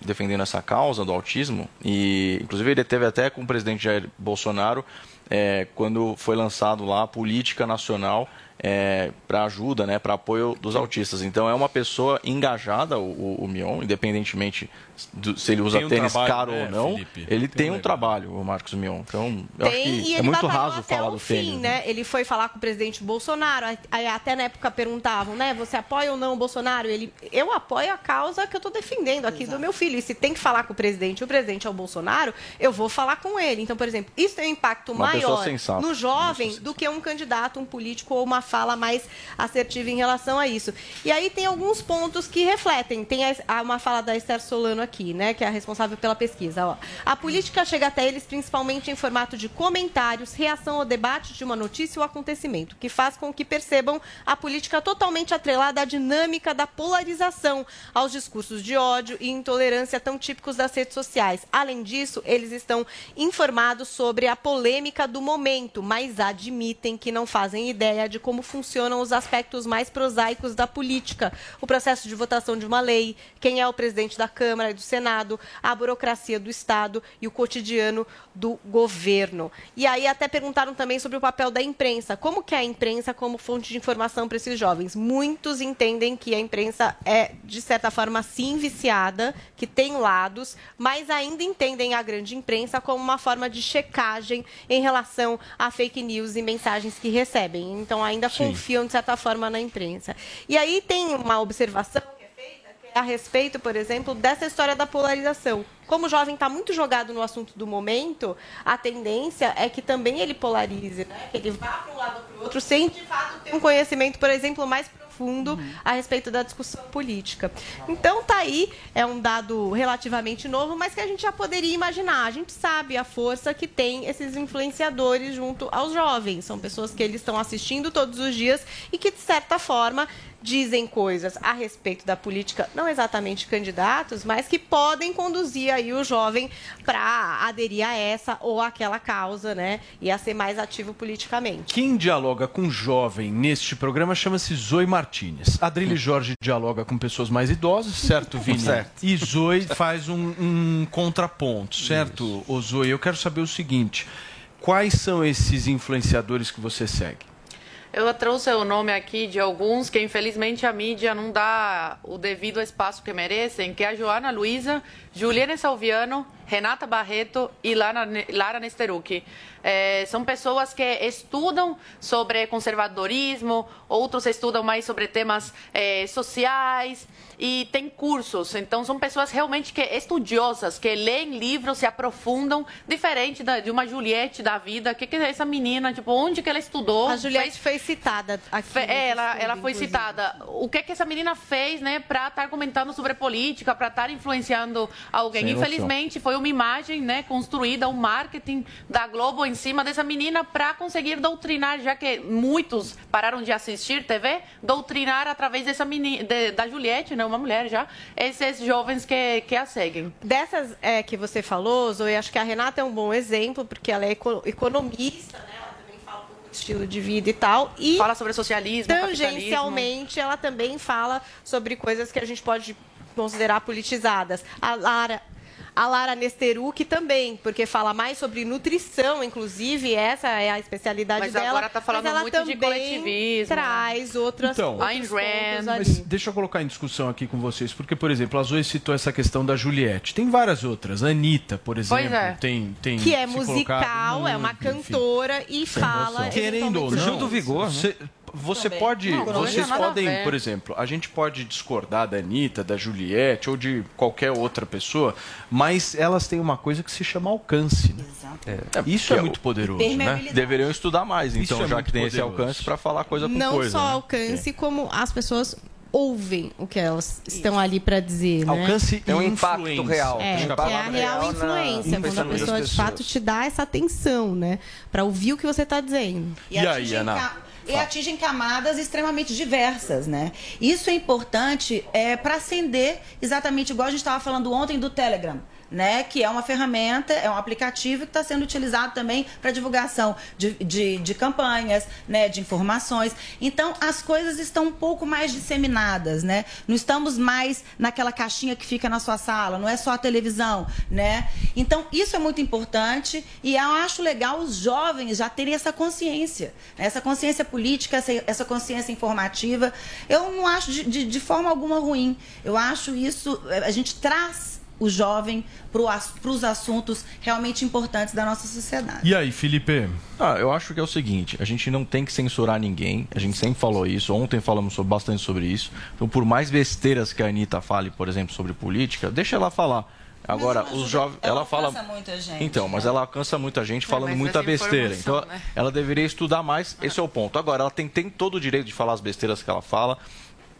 defendendo essa causa do autismo. E, inclusive, ele teve até com o presidente Jair Bolsonaro, quando foi lançado lá a política nacional para ajuda, né, para apoio dos autistas. Então, é uma pessoa engajada, o Mion, independentemente se ele usa tênis caro ou não, Felipe, ele tem um trabalho, o Marcos Mion. Então, eu acho que é muito raso falar do tênis. Né? Ele foi falar com o presidente Bolsonaro, até na época perguntavam, né, você apoia ou não o Bolsonaro? Ele, eu apoio a causa que eu estou defendendo aqui do meu filho. E se tem que falar com o presidente é o Bolsonaro, eu vou falar com ele. Então, por exemplo, isso tem um impacto maior no jovem do que um candidato, um político ou uma fala mais assertiva em relação a isso. E aí tem alguns pontos que refletem. Tem uma fala da Esther Solano aqui, né, que é a responsável pela pesquisa. Ó. A política chega até eles principalmente em formato de comentários, reação ao debate de uma notícia ou acontecimento, que faz com que percebam a política totalmente atrelada à dinâmica da polarização, aos discursos de ódio e intolerância tão típicos das redes sociais. Além disso, eles estão informados sobre a polêmica do momento, mas admitem que não fazem ideia de como funcionam os aspectos mais prosaicos da política, o processo de votação de uma lei, quem é o presidente da Câmara e do Senado, a burocracia do Estado e o cotidiano do governo. E aí até perguntaram também sobre o papel da imprensa, como que a imprensa como fonte de informação para esses jovens. Muitos entendem que a imprensa é, de certa forma, sim viciada, que tem lados, mas ainda entendem a grande imprensa como uma forma de checagem em relação a fake news e mensagens que recebem. Então, ainda confiam, de certa forma, na imprensa. E aí tem uma observação que é feita a respeito, por exemplo, dessa história da polarização. Como o jovem está muito jogado no assunto do momento, a tendência é que também ele polarize, né? Que ele vá para um lado ou para o outro, sem, de fato, ter um conhecimento, por exemplo, mais profundo a respeito da discussão política. Então, tá aí, é um dado relativamente novo, mas que a gente já poderia imaginar. A gente sabe a força que tem esses influenciadores junto aos jovens. São pessoas que eles estão assistindo todos os dias e que, de certa forma, dizem coisas a respeito da política, não exatamente candidatos, mas que podem conduzir aí o jovem para aderir a essa ou aquela causa, né? E a ser mais ativo politicamente. Quem dialoga com jovem neste programa chama-se Zoe Martínez. Adrilho Jorge dialoga com pessoas mais idosas, certo, Vini? Certo. E Zoe faz um contraponto, certo? Isso. Ô, Zoe, eu quero saber o seguinte, quais são esses influenciadores que você segue? Eu trouxe o nome aqui de alguns que, infelizmente, a mídia não dá o devido espaço que merecem, que é a Joana Luiza, Juliana Salviano, Renata Barreto e Lara Nesterucci. São pessoas que estudam sobre conservadorismo, outros estudam mais sobre temas sociais e tem cursos. Então, são pessoas realmente que estudiosas, que leem livros, se aprofundam, diferente de uma Juliette da vida. O que é essa menina? Tipo, onde que ela estudou? A Juliette foi citada aqui. Ela foi citada. O que é que essa menina fez, né, para estar comentando sobre política, para estar influenciando alguém? Sem Infelizmente, noção. Foi uma imagem, né, construída, um marketing da Globo em cima dessa menina para conseguir doutrinar, já que muitos pararam de assistir TV, doutrinar através dessa menina, da Juliette, né, uma mulher já, esses jovens que a seguem. Dessas que você falou, Zoe, acho que a Renata é um bom exemplo, porque ela é economista, né? Estilo de vida e tal. E fala sobre socialismo, tangencialmente, capitalismo. Ela também fala sobre coisas que a gente pode considerar politizadas. A Lara Nesterucci também, porque fala mais sobre nutrição, inclusive, essa é a especialidade dela. Mas agora está falando muito de coletivismo. Traz outras coisas ali. Deixa eu colocar em discussão aqui com vocês, porque, por exemplo, a Zoe citou essa questão da Juliette. Tem várias outras. Anitta, por exemplo, tem que é musical, é uma cantora e fala. Querendo ou não, Gil do Vigor, né? Vocês podem, por exemplo, a gente pode discordar da Anitta, da Juliette ou de qualquer outra pessoa, mas elas têm uma coisa que se chama alcance. Né? Isso é muito poderoso, né? Deveriam estudar mais, então, já que tem esse alcance para falar coisa com coisa. Não só alcance, como as pessoas ouvem o que elas estão ali para dizer. Alcance é um impacto real. É a real influência, quando a pessoa, de fato, te dá essa atenção, né? Para ouvir o que você está dizendo. E aí, Ana? E atingem camadas extremamente diversas, né? Isso é importante para acender, exatamente igual a gente estava falando ontem do Telegram. né, que é uma ferramenta, é um aplicativo que está sendo utilizado também para divulgação de campanhas, né, de informações. Então, as coisas estão um pouco mais disseminadas, né? Não estamos mais naquela caixinha que fica na sua sala, não é só a televisão, né? Então, isso é muito importante e eu acho legal os jovens já terem essa consciência política, essa consciência informativa. Eu não acho de forma alguma ruim, eu acho isso, a gente traz o jovem para os assuntos realmente importantes da nossa sociedade. E aí, Felipe? Ah, eu acho que é o seguinte, a gente não tem que censurar ninguém, a gente sempre falou isso, ontem falamos bastante sobre isso. Então, por mais besteiras que a Anitta fale, por exemplo, sobre política, deixa ela falar. Agora, os jovens... Ela fala... muita gente. Então, mas ela alcança muita gente falando muita besteira. Então, né? Ela deveria estudar mais, esse é o ponto. Agora, ela tem todo o direito de falar as besteiras que ela fala,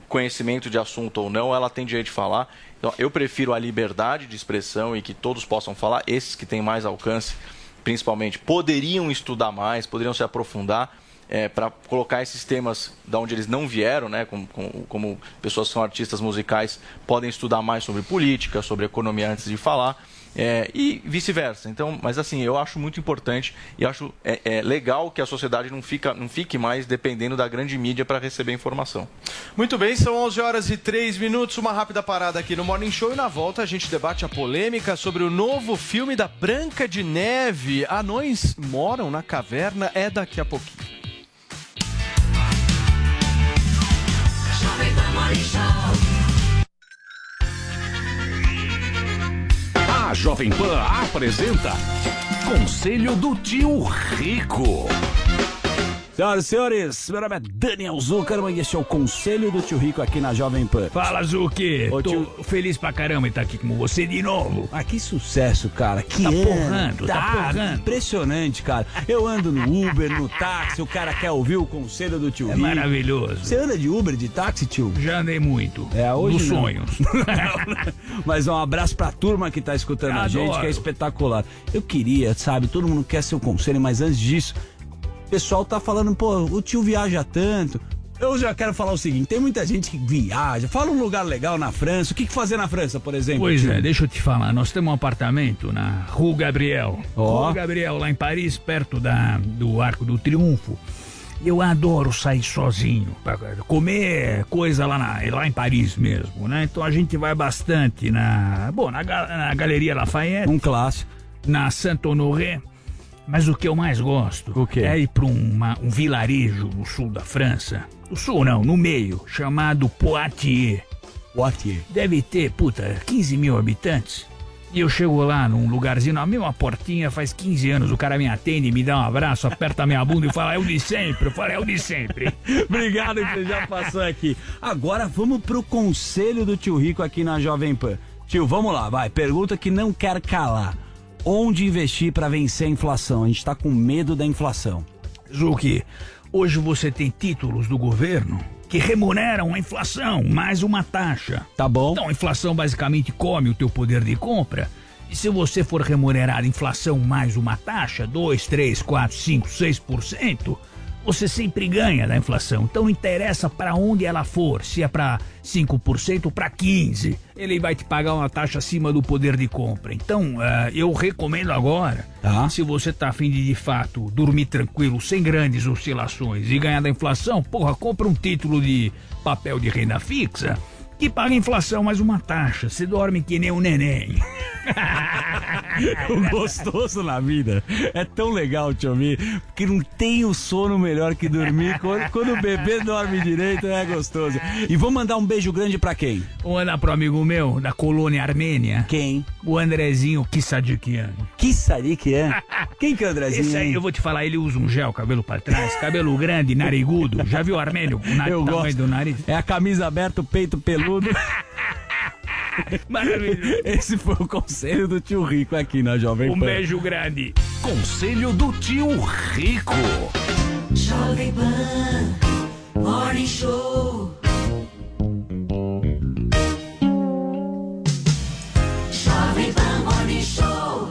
conhecimento de assunto ou não, ela tem direito de falar. Então, eu prefiro a liberdade de expressão e que todos possam falar. Esses que têm mais alcance, principalmente, poderiam estudar mais, poderiam se aprofundar para colocar esses temas de onde eles não vieram, né? Como pessoas que são artistas musicais, podem estudar mais sobre política, sobre economia antes de falar. E vice-versa. Então, mas assim, eu acho muito importante e acho legal que a sociedade não fique mais dependendo da grande mídia para receber informação. Muito bem, são 11h03, uma rápida parada aqui no Morning Show e na volta a gente debate a polêmica sobre o novo filme da Branca de Neve. Anões moram na caverna, é daqui a pouquinho. A Jovem Pan apresenta Conselho do Tio Rico. Senhoras e senhores, meu nome é Daniel Zuckerman e esse é o Conselho do Tio Rico aqui na Jovem Pan. Fala, Zuki! Ô, tô tio... feliz pra caramba em estar aqui com você de novo. Ah, que sucesso, cara. Que tá porrando, tá porrando. Impressionante, cara. Eu ando no Uber, no táxi, o cara quer ouvir o Conselho do Tio Rico. É maravilhoso. Você anda de Uber, de táxi, tio? Já andei muito. É, hoje nos sonhos. Mas um abraço pra turma que tá escutando a gente, que é espetacular. Eu queria, sabe, todo mundo quer seu conselho, mas antes disso... O pessoal tá falando, pô, o tio viaja tanto. Eu já quero falar o seguinte, tem muita gente que viaja, fala um lugar legal na França. O que fazer na França, por exemplo? Pois tio? É, deixa eu te falar, nós temos um apartamento na Rue Gabriel. Rue Gabriel, lá em Paris, perto do Arco do Triunfo. Eu adoro sair sozinho, pra comer coisa lá em Paris mesmo, né? Então a gente vai bastante na Galeria Lafayette. Um clássico. Na Saint-Honoré. Mas o que eu mais gosto é ir para um vilarejo no sul da França. No sul não, no meio, chamado Poitiers. Poitiers. Deve ter, 15 mil habitantes. E eu chego lá num lugarzinho, na mesma portinha, faz 15 anos, o cara me atende, me dá um abraço, aperta minha bunda e fala, é o de sempre. Eu falo, é o de sempre. Obrigado por já passar aqui. Agora vamos pro Conselho do Tio Rico aqui na Jovem Pan. Tio, vamos lá, vai, pergunta que não quer calar. Onde investir para vencer a inflação? A gente está com medo da inflação. Zuki, hoje você tem títulos do governo que remuneram a inflação, mais uma taxa. Tá bom. Então, a inflação basicamente come o teu poder de compra. E se você for remunerar a inflação mais uma taxa, 2, 3, 4, 5, 6%, você sempre ganha da inflação. Então, não interessa para onde ela for, se é para 5% ou para 15%. Ele vai te pagar uma taxa acima do poder de compra. Então, eu recomendo agora, se você tá afim de fato, dormir tranquilo, sem grandes oscilações e ganhar da inflação, compra um título de papel de renda fixa que paga a inflação mais uma taxa. Você dorme que nem um neném. O gostoso na vida é tão legal, tio Mi, porque não tem o sono melhor que dormir. Quando o bebê dorme direito, é gostoso. E vou mandar um beijo grande pra quem? Vou mandar pro amigo meu, da colônia armênia. Quem? O Andrezinho Kissadikian. Kissadikian? Quem que é o Andrezinho? Esse aí, eu vou te falar, ele usa um gel, cabelo pra trás, cabelo grande, narigudo. Já viu o armênio? Eu gosto. Do nariz? É a camisa aberta, o peito peludo. Maravilhoso. Esse foi o Conselho do Tio Rico aqui na Jovem Pan. Um beijo grande. Conselho do Tio Rico. Jovem Pan Morning Show. Jovem Pan Morning Show.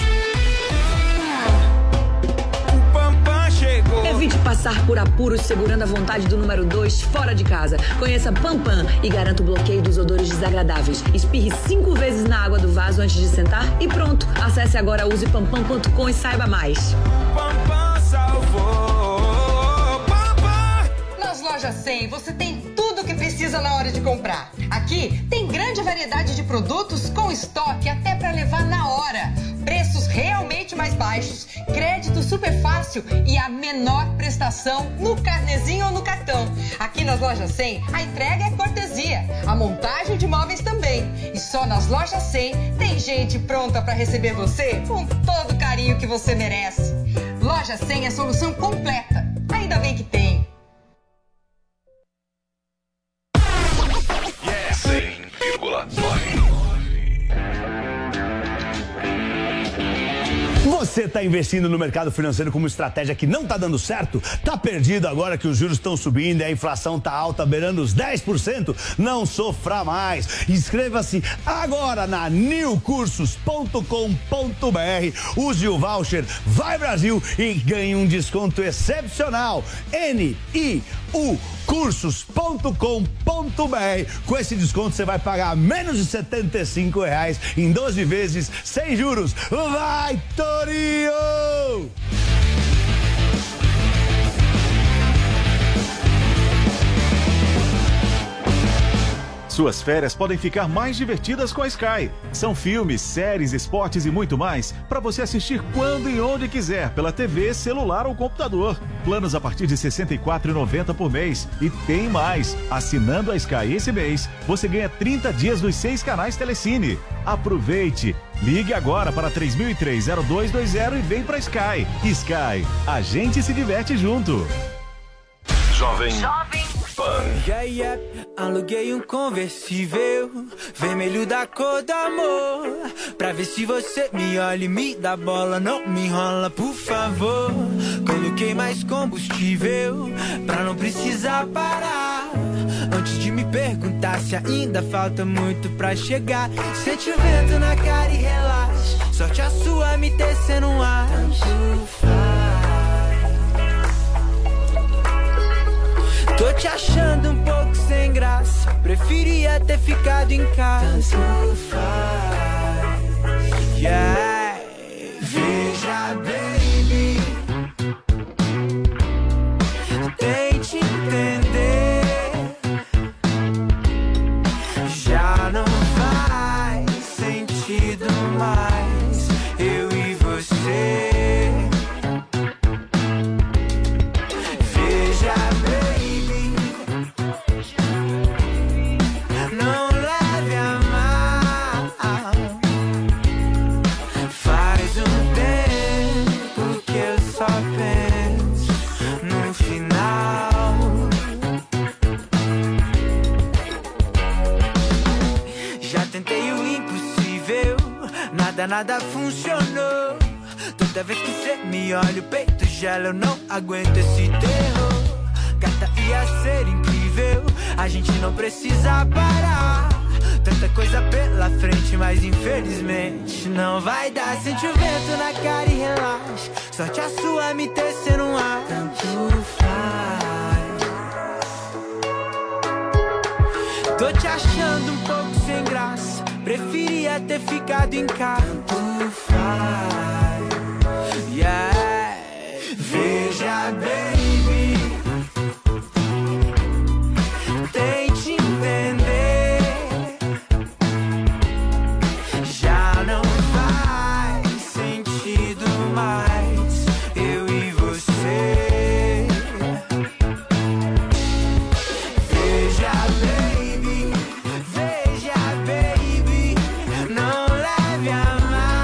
Evite passar por apuros segurando a vontade do número 2 fora de casa. Conheça Pampan e garanta o bloqueio dos odores desagradáveis. Espirre 5 vezes na água do vaso antes de sentar e pronto. Acesse agora usepampan.com e saiba mais. Pampan salvou. Pampan. Nas Lojas 100 você tem tudo o que precisa na hora de comprar. Aqui tem grande variedade de produtos com estoque até para levar na hora. Preços realmente mais baixos, crédito super fácil e a menor prestação no carnezinho ou no cartão. Aqui nas Lojas 100, a entrega é cortesia, a montagem de móveis também. E só nas Lojas 100 tem gente pronta para receber você com todo o carinho que você merece. Loja 100 é a solução completa, ainda bem que tem. Yeah, 100,9. Você está investindo no mercado financeiro como estratégia que não está dando certo? Está perdido agora que os juros estão subindo e a inflação está alta, beirando os 10%? Não sofra mais! Inscreva-se agora na newcursos.com.br. Use o voucher Vai Brasil e ganhe um desconto excepcional. newcursos.com.br. Com esse desconto você vai pagar menos de R$ 75 em 12 vezes sem juros. Vai, Tori! Suas férias podem ficar mais divertidas com a Sky. São filmes, séries, esportes e muito mais para você assistir quando e onde quiser, pela TV, celular ou computador. Planos a partir de R$ 64,90 por mês. E tem mais! Assinando a Sky esse mês, você ganha 30 dias dos 6 canais Telecine. Aproveite! Ligue agora para 3003-0220 e vem para Sky. Sky, a gente se diverte junto. Jovem Pan. Yeah, yeah. Aluguei um conversível vermelho da cor do amor, pra ver se você me olha e me dá bola. Não me enrola, por favor. Coloquei mais combustível pra não precisar parar. Antes de me perguntar se ainda falta muito pra chegar, sente o vento na cara e relaxa. Sorte a sua me descer no ar. Tô te achando um pouco sem graça, preferia ter ficado em casa. Yeah. Veja, baby, tente entender. Não faz sentido mais eu e você. Veja, baby, não leve a mal. Faz um tempo que eu só penso no final. Nada funcionou. Toda vez que cê me olha o peito gela, eu não aguento esse terror. Gata, ia ser incrível, a gente não precisa parar. Tanta coisa pela frente, mas infelizmente não vai dar. Sente o vento na cara e relaxa. Sorte a sua me tecer no ar. Tanto faz. Tô te achando um pouco sem graça, preferia ter ficado em casa. Tanto faz. Yeah. Veja, baby, tente entender. Já não faz sentido mais eu e você. Veja, baby, veja, baby, não leve a mal.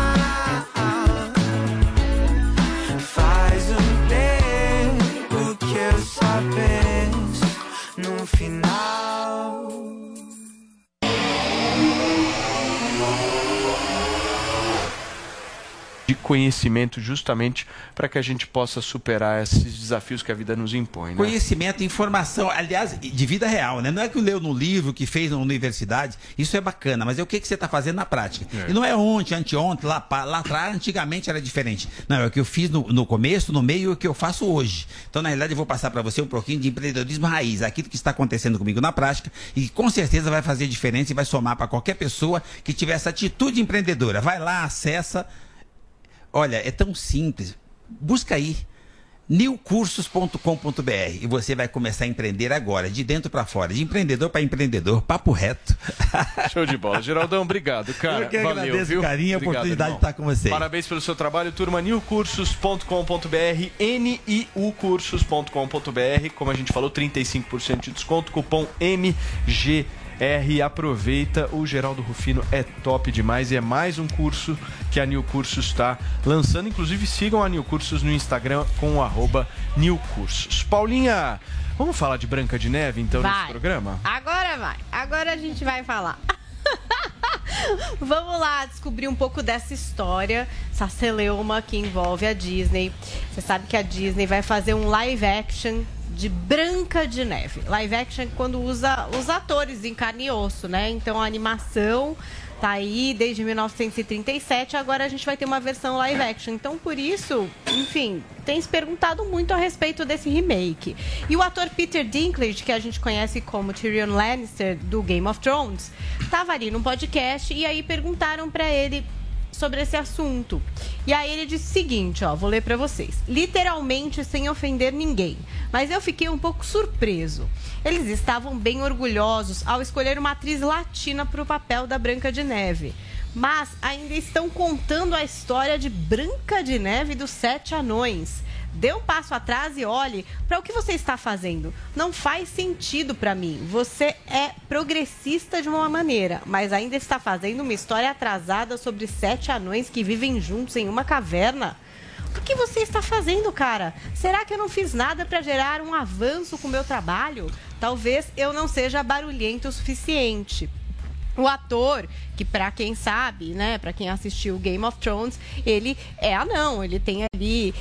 de conhecimento, justamente para que a gente possa superar esses desafios que a vida nos impõe. Né? Conhecimento, informação, aliás, de vida real, né? Não é que leu no livro, que fez na universidade, isso é bacana, mas é o que você está fazendo na prática. É. E não é ontem, anteontem, lá atrás, antigamente era diferente. Não, é o que eu fiz no começo, no meio, é o que eu faço hoje. Então, na realidade, eu vou passar para você um pouquinho de empreendedorismo raiz, aquilo que está acontecendo comigo na prática e com certeza vai fazer diferença e vai somar para qualquer pessoa que tiver essa atitude empreendedora. Vai lá, acessa... Olha, é tão simples. Busca aí, newcursos.com.br, e você vai começar a empreender agora, de dentro para fora, de empreendedor para empreendedor, papo reto. Show de bola. Geraldão, obrigado, cara. Eu que valeu, agradeço, viu? Carinho, a oportunidade, irmão, de estar com você. Parabéns pelo seu trabalho, turma. newcursos.com.br, niucursos.com.br. Como a gente falou, 35% de desconto, cupom MGR. Aproveita, o Geraldo Rufino é top demais e é mais um curso que a New Cursos está lançando. Inclusive, sigam a New Cursos no Instagram com o @newcursos. Paulinha, vamos falar de Branca de Neve, então, nesse programa? Agora vai. Agora a gente vai falar. Vamos lá descobrir um pouco dessa história, essa celeuma que envolve a Disney. Você sabe que a Disney vai fazer um live action de Branca de Neve. Live action quando usa os atores em carne e osso, né? Então a animação tá aí desde 1937, agora a gente vai ter uma versão live action. Então por isso, enfim, tem se perguntado muito a respeito desse remake. E o ator Peter Dinklage, que a gente conhece como Tyrion Lannister do Game of Thrones, tava ali num podcast e aí perguntaram pra ele sobre esse assunto. E aí ele disse o seguinte, ó, vou ler pra vocês. Literalmente sem ofender ninguém, mas eu fiquei um pouco surpreso. Eles estavam bem orgulhosos ao escolher uma atriz latina para o papel da Branca de Neve, mas ainda estão contando a história de Branca de Neve dos Sete Anões. Dê um passo atrás e olhe para o que você está fazendo. Não faz sentido para mim. Você é progressista de uma maneira, mas ainda está fazendo uma história atrasada sobre sete anões que vivem juntos em uma caverna. O que você está fazendo, cara? Será que eu não fiz nada para gerar um avanço com o meu trabalho? Talvez eu não seja barulhento o suficiente. O ator, que pra quem sabe, né, pra quem assistiu Game of Thrones, ele é anão, ele tem ali...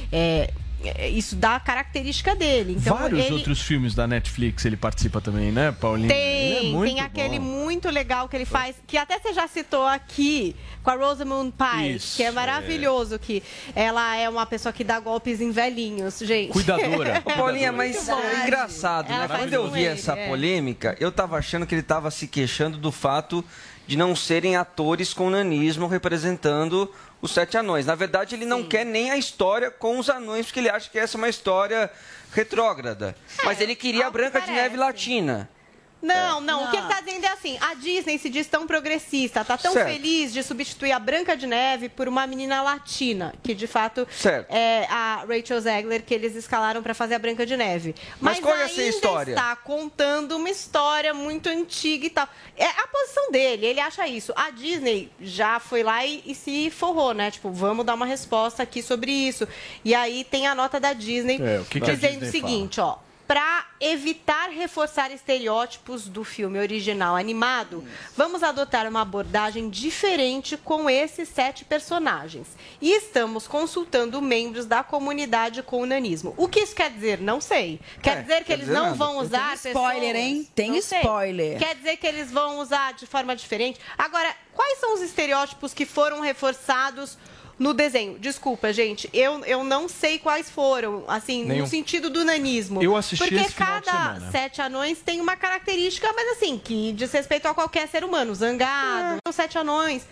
isso dá a característica dele. Então, vários outros filmes da Netflix ele participa também, né, Paulinho? Tem, tem aquele muito legal que ele faz, que até você já citou aqui, com a Rosamund Pike, que é maravilhoso, que ela é uma pessoa que dá golpes em velhinhos, gente. Cuidadora. Ô, Paulinha, mas é engraçado, né? Quando eu vi essa polêmica, eu tava achando que ele tava se queixando do fato de não serem atores com nanismo representando os sete anões. Na verdade, ele não quer nem a história com os anões, porque ele acha que essa é uma história retrógrada. Mas ele queria a Branca de Neve latina. Não, o que ele está dizendo é assim, a Disney se diz tão progressista, está tão feliz de substituir a Branca de Neve por uma menina latina, que de fato é a Rachel Zegler, que eles escalaram para fazer a Branca de Neve. Mas qual é essa história? Está contando uma história muito antiga e tal. É a posição dele, ele acha isso. A Disney já foi lá e se forrou, né? Tipo, vamos dar uma resposta aqui sobre isso. E aí tem a nota da Disney dizendo o seguinte, ó. Para evitar reforçar estereótipos do filme original animado, vamos adotar uma abordagem diferente com esses 7 personagens. E estamos consultando membros da comunidade com o nanismo. O que isso quer dizer? Não sei. Quer dizer que eles não vão usar... Tem spoiler, hein? Tem spoiler. Quer dizer que eles vão usar de forma diferente? Agora, quais são os estereótipos que foram reforçados no desenho? Desculpa, gente, eu não sei quais foram, assim, no sentido do nanismo. Eu assisti esse final de semana. Porque cada 7 anões tem uma característica, mas assim, que diz respeito a qualquer ser humano. Zangado, são 7 anões.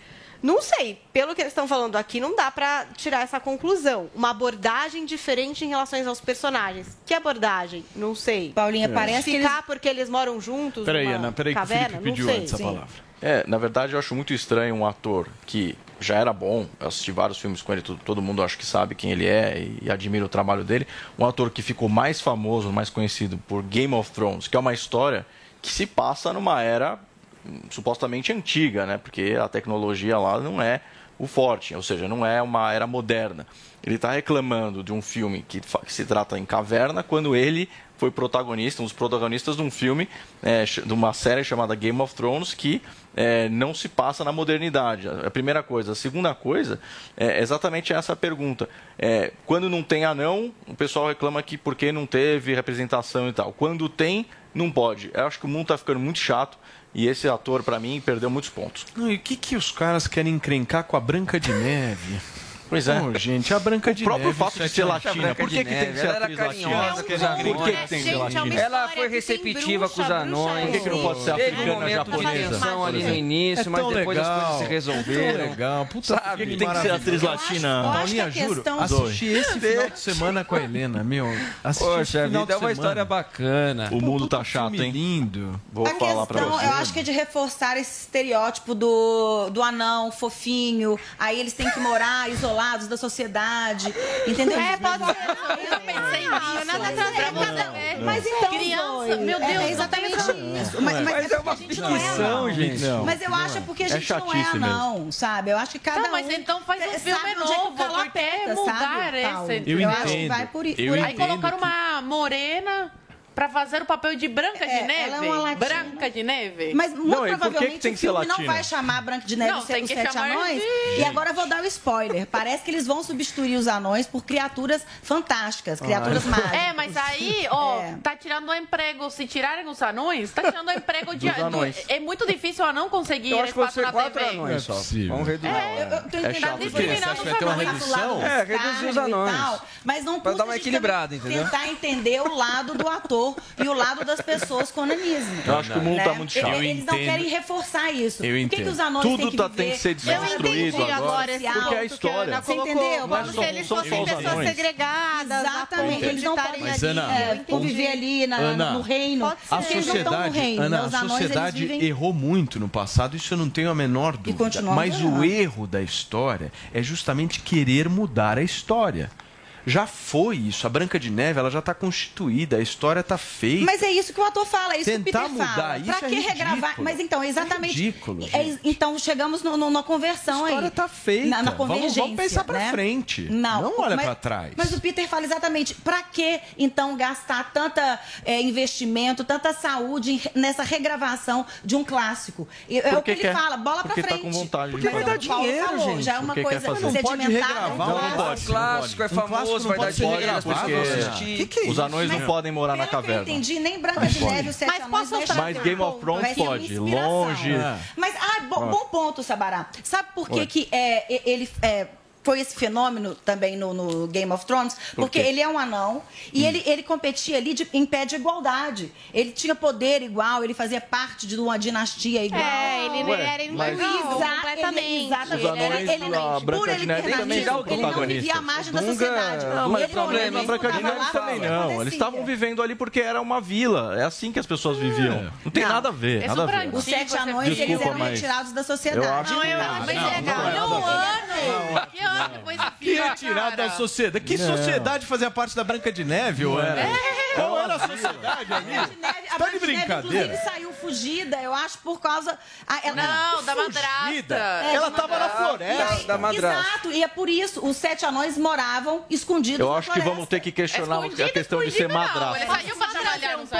Não sei, pelo que eles estão falando aqui, não dá pra tirar essa conclusão. Uma abordagem diferente em relação aos personagens. Que abordagem? Não sei. Paulinha, parece que eles... porque eles moram juntos numa caverna? Peraí, que o Felipe pediu antes essa palavra. Na verdade, eu acho muito estranho um ator que já era bom, eu assisti vários filmes com ele, todo mundo acho que sabe quem ele é e admira o trabalho dele. Um ator que ficou mais famoso, mais conhecido por Game of Thrones, que é uma história que se passa numa era supostamente antiga, né? Porque a tecnologia lá não é o forte, ou seja, não é uma era moderna. Ele está reclamando de um filme que se trata em caverna, quando ele foi protagonista, um dos protagonistas de um filme, de uma série chamada Game of Thrones, que não se passa na modernidade. A primeira coisa. A segunda coisa é exatamente essa pergunta. Quando não tem anão, o pessoal reclama que porque não teve representação e tal. Quando tem, não pode. Eu acho que o mundo está ficando muito chato. E esse ator, para mim, perdeu muitos pontos. Não, e o que os caras querem encrencar com a Branca de Neve? Pois é. Não, gente, a Branca de Neve... O próprio fato de ser latina. Por que tem que ser atriz latina? Por que tem que ser latina? Ela foi receptiva com os anões. Por que não pode ser africana, japonesa? Ali no início, mas depois as coisas se resolveram. É legal. Puta, por que tem que ser atriz latina? Paulinha, juro, assisti esse final de semana com a Helena, meu. Poxa vida, é uma história bacana. O mundo tá chato, hein? Lindo. Vou falar pra você. Eu acho que é de reforçar esse estereótipo do anão fofinho. Aí eles têm que morar isolados da sociedade, entendeu? É, pode ser. Eu pensei nisso. Nada atrás da moda. Mas então, criança, meu Deus, exatamente isso. Mas é uma ficção, gente. Mas eu acho porque a gente não é anão, sabe? Eu acho que cada um... Mas então faz um filme novo, ela quer mudar esse... Eu acho que vai por isso. Aí colocaram uma morena... Pra fazer o papel de Branca de Neve? Ela é uma latina. Branca de Neve? Mas muito provavelmente o filme não vai chamar Branca de Neve não, tem que os Sete Anões. De... E agora eu vou dar um spoiler. Parece que eles vão substituir os anões por criaturas fantásticas, criaturas mágicas. É, mas aí, ó, tá tirando o emprego. Se tirarem os anões, tá tirando o emprego de anões. É muito difícil o anão conseguir espaço na TV. Anões só. Vamos reduzir. Tá discriminando os anões. É, reduzir os anões. Mas não pode tentar entender o lado do ator e o lado das pessoas com ananismo. Eu acho que o mundo está muito chato. Eles não querem reforçar isso. Eu entendo. Os anões tudo tem que ser desconstruído agora. Porque é a história. Você entendeu? Como se eles fossem pessoas segregadas. Exatamente. Eles não podem conviver ali no reino. A sociedade, Ana, a sociedade errou muito no passado. Isso eu não tenho a menor dúvida. Mas o erro da história é justamente querer mudar a história. Já foi isso. A Branca de Neve, ela já está constituída, a história está feita. Mas é isso que o ator fala, é isso que o Peter fala. Para que regravar? Mas então, exatamente. É ridículo, então, chegamos na conversão aí. A história está feita. Na convergência. Vamos pensar para frente. Não olha para trás. Mas o Peter fala exatamente, para que, então, gastar tanto investimento, tanta saúde nessa regravação de um clássico? É o que ele fala, bola para frente. Porque está com vontade. Porque vai dar dinheiro, gente. Já é uma coisa sedimentada. Não pode. O clássico é famoso. Não vai pode dar porque que é os anões não podem morar na caverna. Eu não entendi nem Branca de Neve, o Sete Anões. Mas Game of Thrones pode, longe. Mas, bom ponto, Sabará. Sabe por que ele... Foi esse fenômeno também no Game of Thrones, porque ele é um anão e ele competia ali em pé de igualdade. Ele tinha poder igual, ele fazia parte de uma dinastia igual. É, ele não era completamente. Exatamente. Branca de Neve também era o protagonista. Ele não vivia à margem da sociedade. Não, mas o problema é a Branca de Neve também não. Eles estavam vivendo ali porque era uma vila. É assim que as pessoas viviam. Não tem nada a ver. Os sete anões, eles eram retirados da sociedade. Não, eu acho bem legal. Não ano. Que retirada da sociedade. Que sociedade fazia parte da Branca de Neve, ou era? Qual era a sociedade ali? A Branca de Neve, inclusive, saiu fugida, eu acho, por causa... Não, da madrasta. Ela tava na floresta. Da madrasta. Exato, e é por isso, os sete anões moravam escondidos na floresta. Eu acho que vamos ter que questionar a questão de ser madrasta.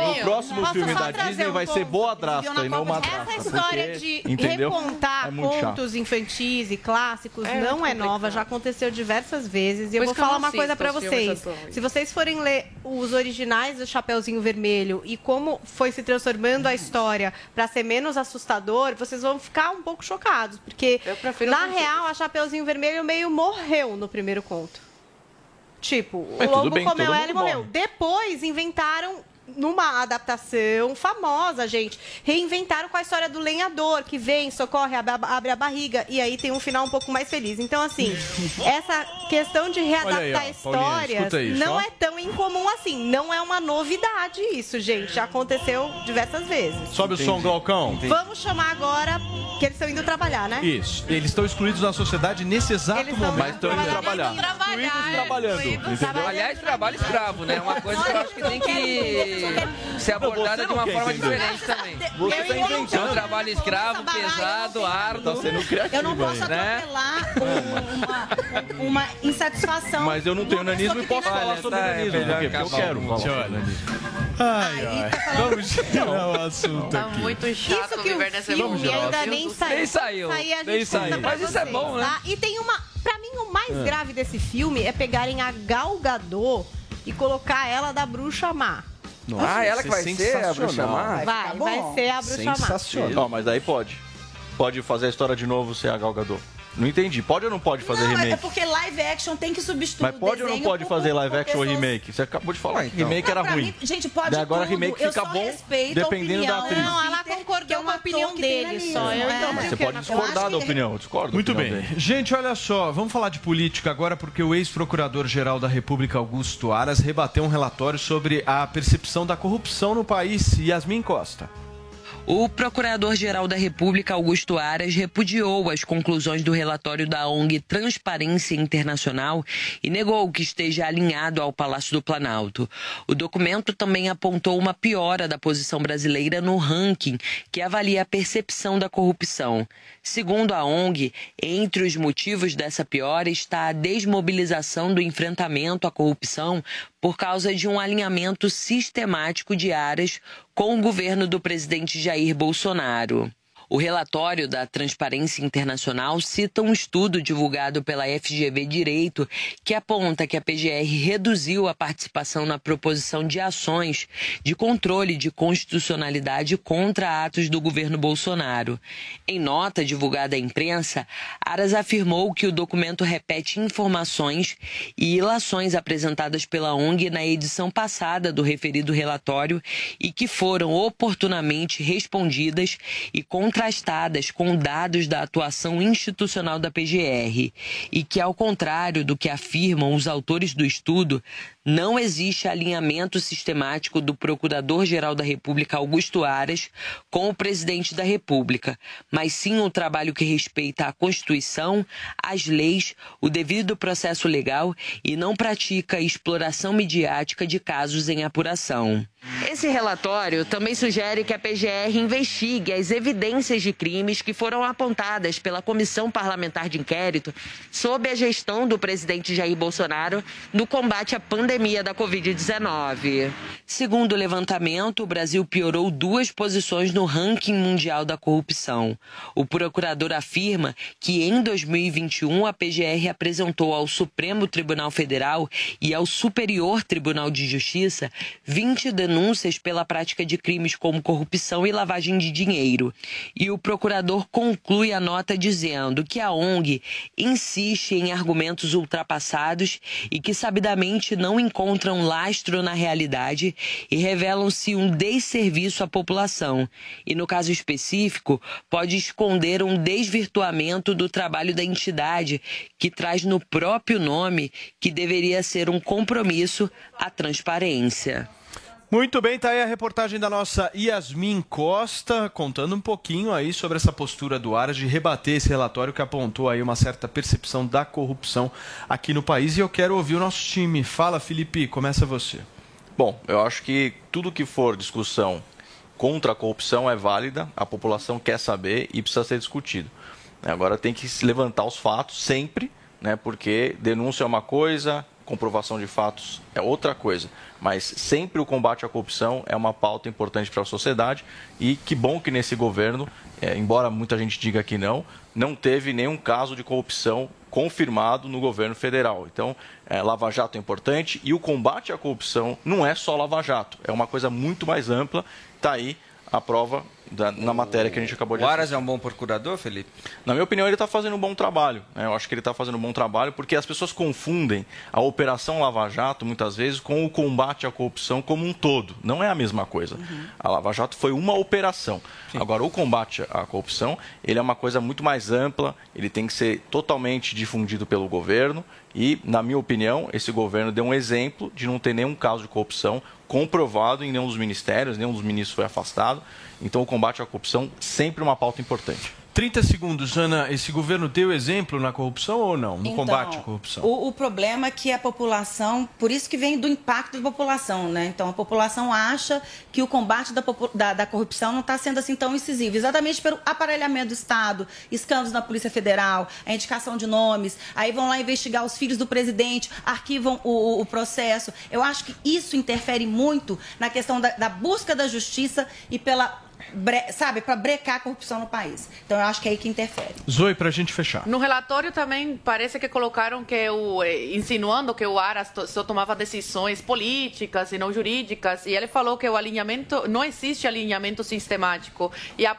No próximo filme da Disney vai ser Boadrasta e não Madrasta. Essa história de recontar contos infantis e clássicos não é nova, já aconteceu diversas vezes. E eu vou falar uma coisa pra vocês. Se vocês forem ler os originais do Chapeuzinho Vermelho e como foi se transformando a história pra ser menos assustador, vocês vão ficar um pouco chocados. Porque, na real, a Chapeuzinho Vermelho meio morreu no primeiro conto. Tipo, o lobo comeu ela e morreu. Depois inventaram... numa adaptação famosa, gente, reinventaram com a história do lenhador, que vem, socorre, abre a barriga, e aí tem um final um pouco mais feliz. Então, assim, essa questão de readaptar histórias não é tão incomum assim. Não é uma novidade isso, gente. Já aconteceu diversas vezes. Sobe o som, Glaucão. Entendi. Vamos chamar agora, que eles estão indo trabalhar, né? Isso. Eles estão excluídos da sociedade nesse exato momento. Mas estão indo trabalhar. Excluídos trabalhando. Aliás, trabalho escravo, né? Uma coisa que eu acho que tem que... ser abordada de uma forma diferente também. Você tá inventando. É um trabalho escravo, pesado, árduo. Tá sendo criativo. Eu não posso atropelar uma insatisfação. Mas eu não tenho nanismo e posso falar sobre nanismo. Eu quero falar. Ai, vamos tirar o assunto aqui. Tá muito chato. Isso que o filme ainda nem saiu. Nem saiu. Mas isso é bom, né? E tem uma... Pra mim, o mais grave desse filme é pegarem a Gal Gadot e colocar ela da bruxa má. Nossa, ela que vai ser a bruxa má? Vai ser a bruxa má. Sensacional. Mas aí pode. Pode fazer a história de novo ser a Gal Gadot. Não entendi. Pode ou não pode fazer remake? É porque live action tem que substituir o desenho. Mas pode ou não pode fazer live action ou remake? Você acabou de falar que remake era ruim. Gente, pode agora remake fica bom dependendo da atriz. Não, ela concordou com a opinião dele só. Mas você pode discordar da opinião. Eu discordo. Muito bem. Gente, olha só. Vamos falar de política agora porque o ex-procurador-geral da República, Augusto Aras, rebateu um relatório sobre a percepção da corrupção no país. Yasmin Costa. O Procurador-Geral da República, Augusto Aras, repudiou as conclusões do relatório da ONG Transparência Internacional e negou que esteja alinhado ao Palácio do Planalto. O documento também apontou uma piora da posição brasileira no ranking, que avalia a percepção da corrupção. Segundo a ONG, entre os motivos dessa piora está a desmobilização do enfrentamento à corrupção por causa de um alinhamento sistemático de Aras com o governo do presidente Jair Bolsonaro. O relatório da Transparência Internacional cita um estudo divulgado pela FGV Direito que aponta que a PGR reduziu a participação na proposição de ações de controle de constitucionalidade contra atos do governo Bolsonaro. Em nota divulgada à imprensa, Aras afirmou que o documento repete informações e ilações apresentadas pela ONG na edição passada do referido relatório e que foram oportunamente respondidas e contrastadas com dados da atuação institucional da PGR e que, ao contrário do que afirmam os autores do estudo, não existe alinhamento sistemático do Procurador-Geral da República, Augusto Aras, com o Presidente da República, mas sim um trabalho que respeita a Constituição, as leis, o devido processo legal e não pratica exploração midiática de casos em apuração. Esse relatório também sugere que a PGR investigue as evidências de crimes que foram apontadas pela Comissão Parlamentar de Inquérito sob a gestão do presidente Jair Bolsonaro no combate à pandemia da Covid-19. Segundo o levantamento, o Brasil piorou 2 posições no ranking mundial da corrupção. O procurador afirma que em 2021 a PGR apresentou ao Supremo Tribunal Federal e ao Superior Tribunal de Justiça 20 denúncias pela prática de crimes como corrupção e lavagem de dinheiro. E o procurador conclui a nota dizendo que a ONG insiste em argumentos ultrapassados e que sabidamente não encontram lastro na realidade e revelam-se um desserviço à população. E no caso específico, pode esconder um desvirtuamento do trabalho da entidade que traz no próprio nome que deveria ser um compromisso à transparência. Muito bem, tá aí a reportagem da nossa Yasmin Costa, contando um pouquinho aí sobre essa postura do Aras de rebater esse relatório que apontou aí uma certa percepção da corrupção aqui no país. E eu quero ouvir o nosso time. Fala, Felipe, começa você. Bom, eu acho que tudo que for discussão contra a corrupção é válida, a população quer saber e precisa ser discutido. Agora tem que se levantar os fatos sempre, né, porque denúncia é uma coisa... Comprovação de fatos é outra coisa, mas sempre o combate à corrupção é uma pauta importante para a sociedade e que bom que nesse governo, embora muita gente diga que não, não teve nenhum caso de corrupção confirmado no governo federal. Então, Lava Jato é importante e o combate à corrupção não é só Lava Jato, é uma coisa muito mais ampla, está aí a prova na matéria que a gente acabou de assistir. O Aras é um bom procurador, Felipe? Na minha opinião, ele está fazendo um bom trabalho. Eu acho que ele está fazendo um bom trabalho porque as pessoas confundem a Operação Lava Jato, muitas vezes, com o combate à corrupção como um todo. Não é a mesma coisa. Uhum. A Lava Jato foi uma operação. Sim. Agora, o combate à corrupção, ele é uma coisa muito mais ampla, ele tem que ser totalmente difundido pelo governo e, na minha opinião, esse governo deu um exemplo de não ter nenhum caso de corrupção comprovado em nenhum dos ministérios, nenhum dos ministros foi afastado. Então, o combate à corrupção sempre uma pauta importante. 30 segundos, Ana, esse governo deu exemplo na corrupção ou não? No combate à corrupção? O problema é que a população, por isso que vem do impacto da população, né? Então, a população acha que o combate da corrupção não está sendo assim tão incisivo, exatamente pelo aparelhamento do Estado, escândalos na Polícia Federal, a indicação de nomes, aí vão lá investigar os filhos do presidente, arquivam o processo. Eu acho que isso interfere muito na questão da busca da justiça e pela... sabe, para brecar a corrupção no país. Então, eu acho que é aí que interfere. Zoe, para a gente fechar. No relatório também parece que colocaram que insinuando que o Aras só tomava decisões políticas e não jurídicas, e ele falou que o alinhamento, não existe alinhamento sistemático. E a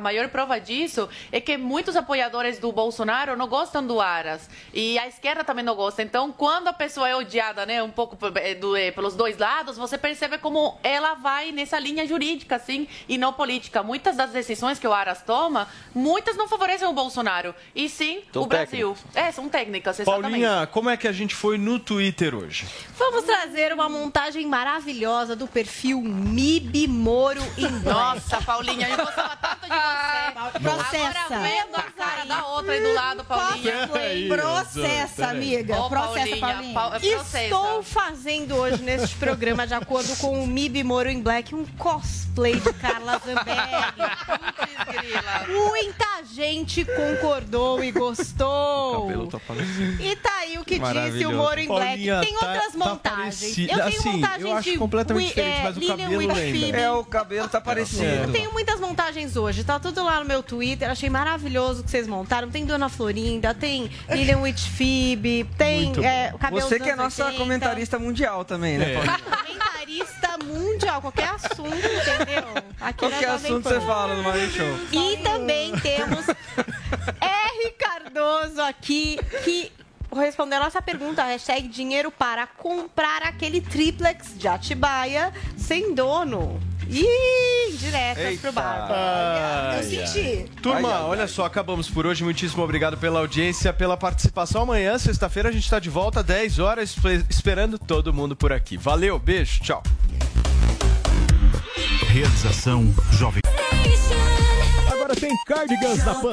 maior prova disso é que muitos apoiadores do Bolsonaro não gostam do Aras, e a esquerda também não gosta. Então, quando a pessoa é odiada, né, um pouco pelos dois lados, você percebe como ela vai nessa linha jurídica, assim, e não política. Muitas das decisões que o Aras toma, muitas não favorecem o Bolsonaro, e sim o Brasil. É, são técnicas, exatamente. Paulinha, como é que a gente foi no Twitter hoje? Vamos trazer uma montagem maravilhosa do perfil MIB Moro em Nossa, Paulinha, eu gostava tanto de você. Processa. Agora vendo a cara da outra aí do lado, Paulinha. Aí, processa, amiga. Oh, processa, Paulinha. Estou fazendo hoje, neste programa, de acordo com o MIB Moro em Black, um cosplay de Carla Zambelli. Muita gente concordou e gostou. O cabelo tá aparecendo. E tá aí o que disse o Moro em Black. Tem outras montagens. Eu tenho montagens, eu acho de completamente diferente, mas o cabelo lembra. O cabelo tá aparecendo. Eu tenho muitas montagens hoje. Tá tudo lá no meu Twitter. Achei maravilhoso o que vocês montaram. Tem Dona Florinda, tem Lilian Whitfib, tem o cabelo. Você que é nossa comentarista mundial também, né, Paulinha? Comentarista mundial, qualquer assunto, entendeu? Qualquer assunto você fala no Morning Show. E também temos R. Cardoso aqui, que respondeu a nossa pergunta, a hashtag dinheiro para comprar aquele triplex de Atibaia sem dono. Ih, diretas pro bar. Eu senti. Turma, olha só, acabamos por hoje. Muitíssimo obrigado pela audiência, pela participação. Amanhã, sexta-feira, a gente está de volta, 10 horas, esperando todo mundo por aqui. Valeu, beijo, tchau. Realização Jovem. Agora tem Cardigans da Pan.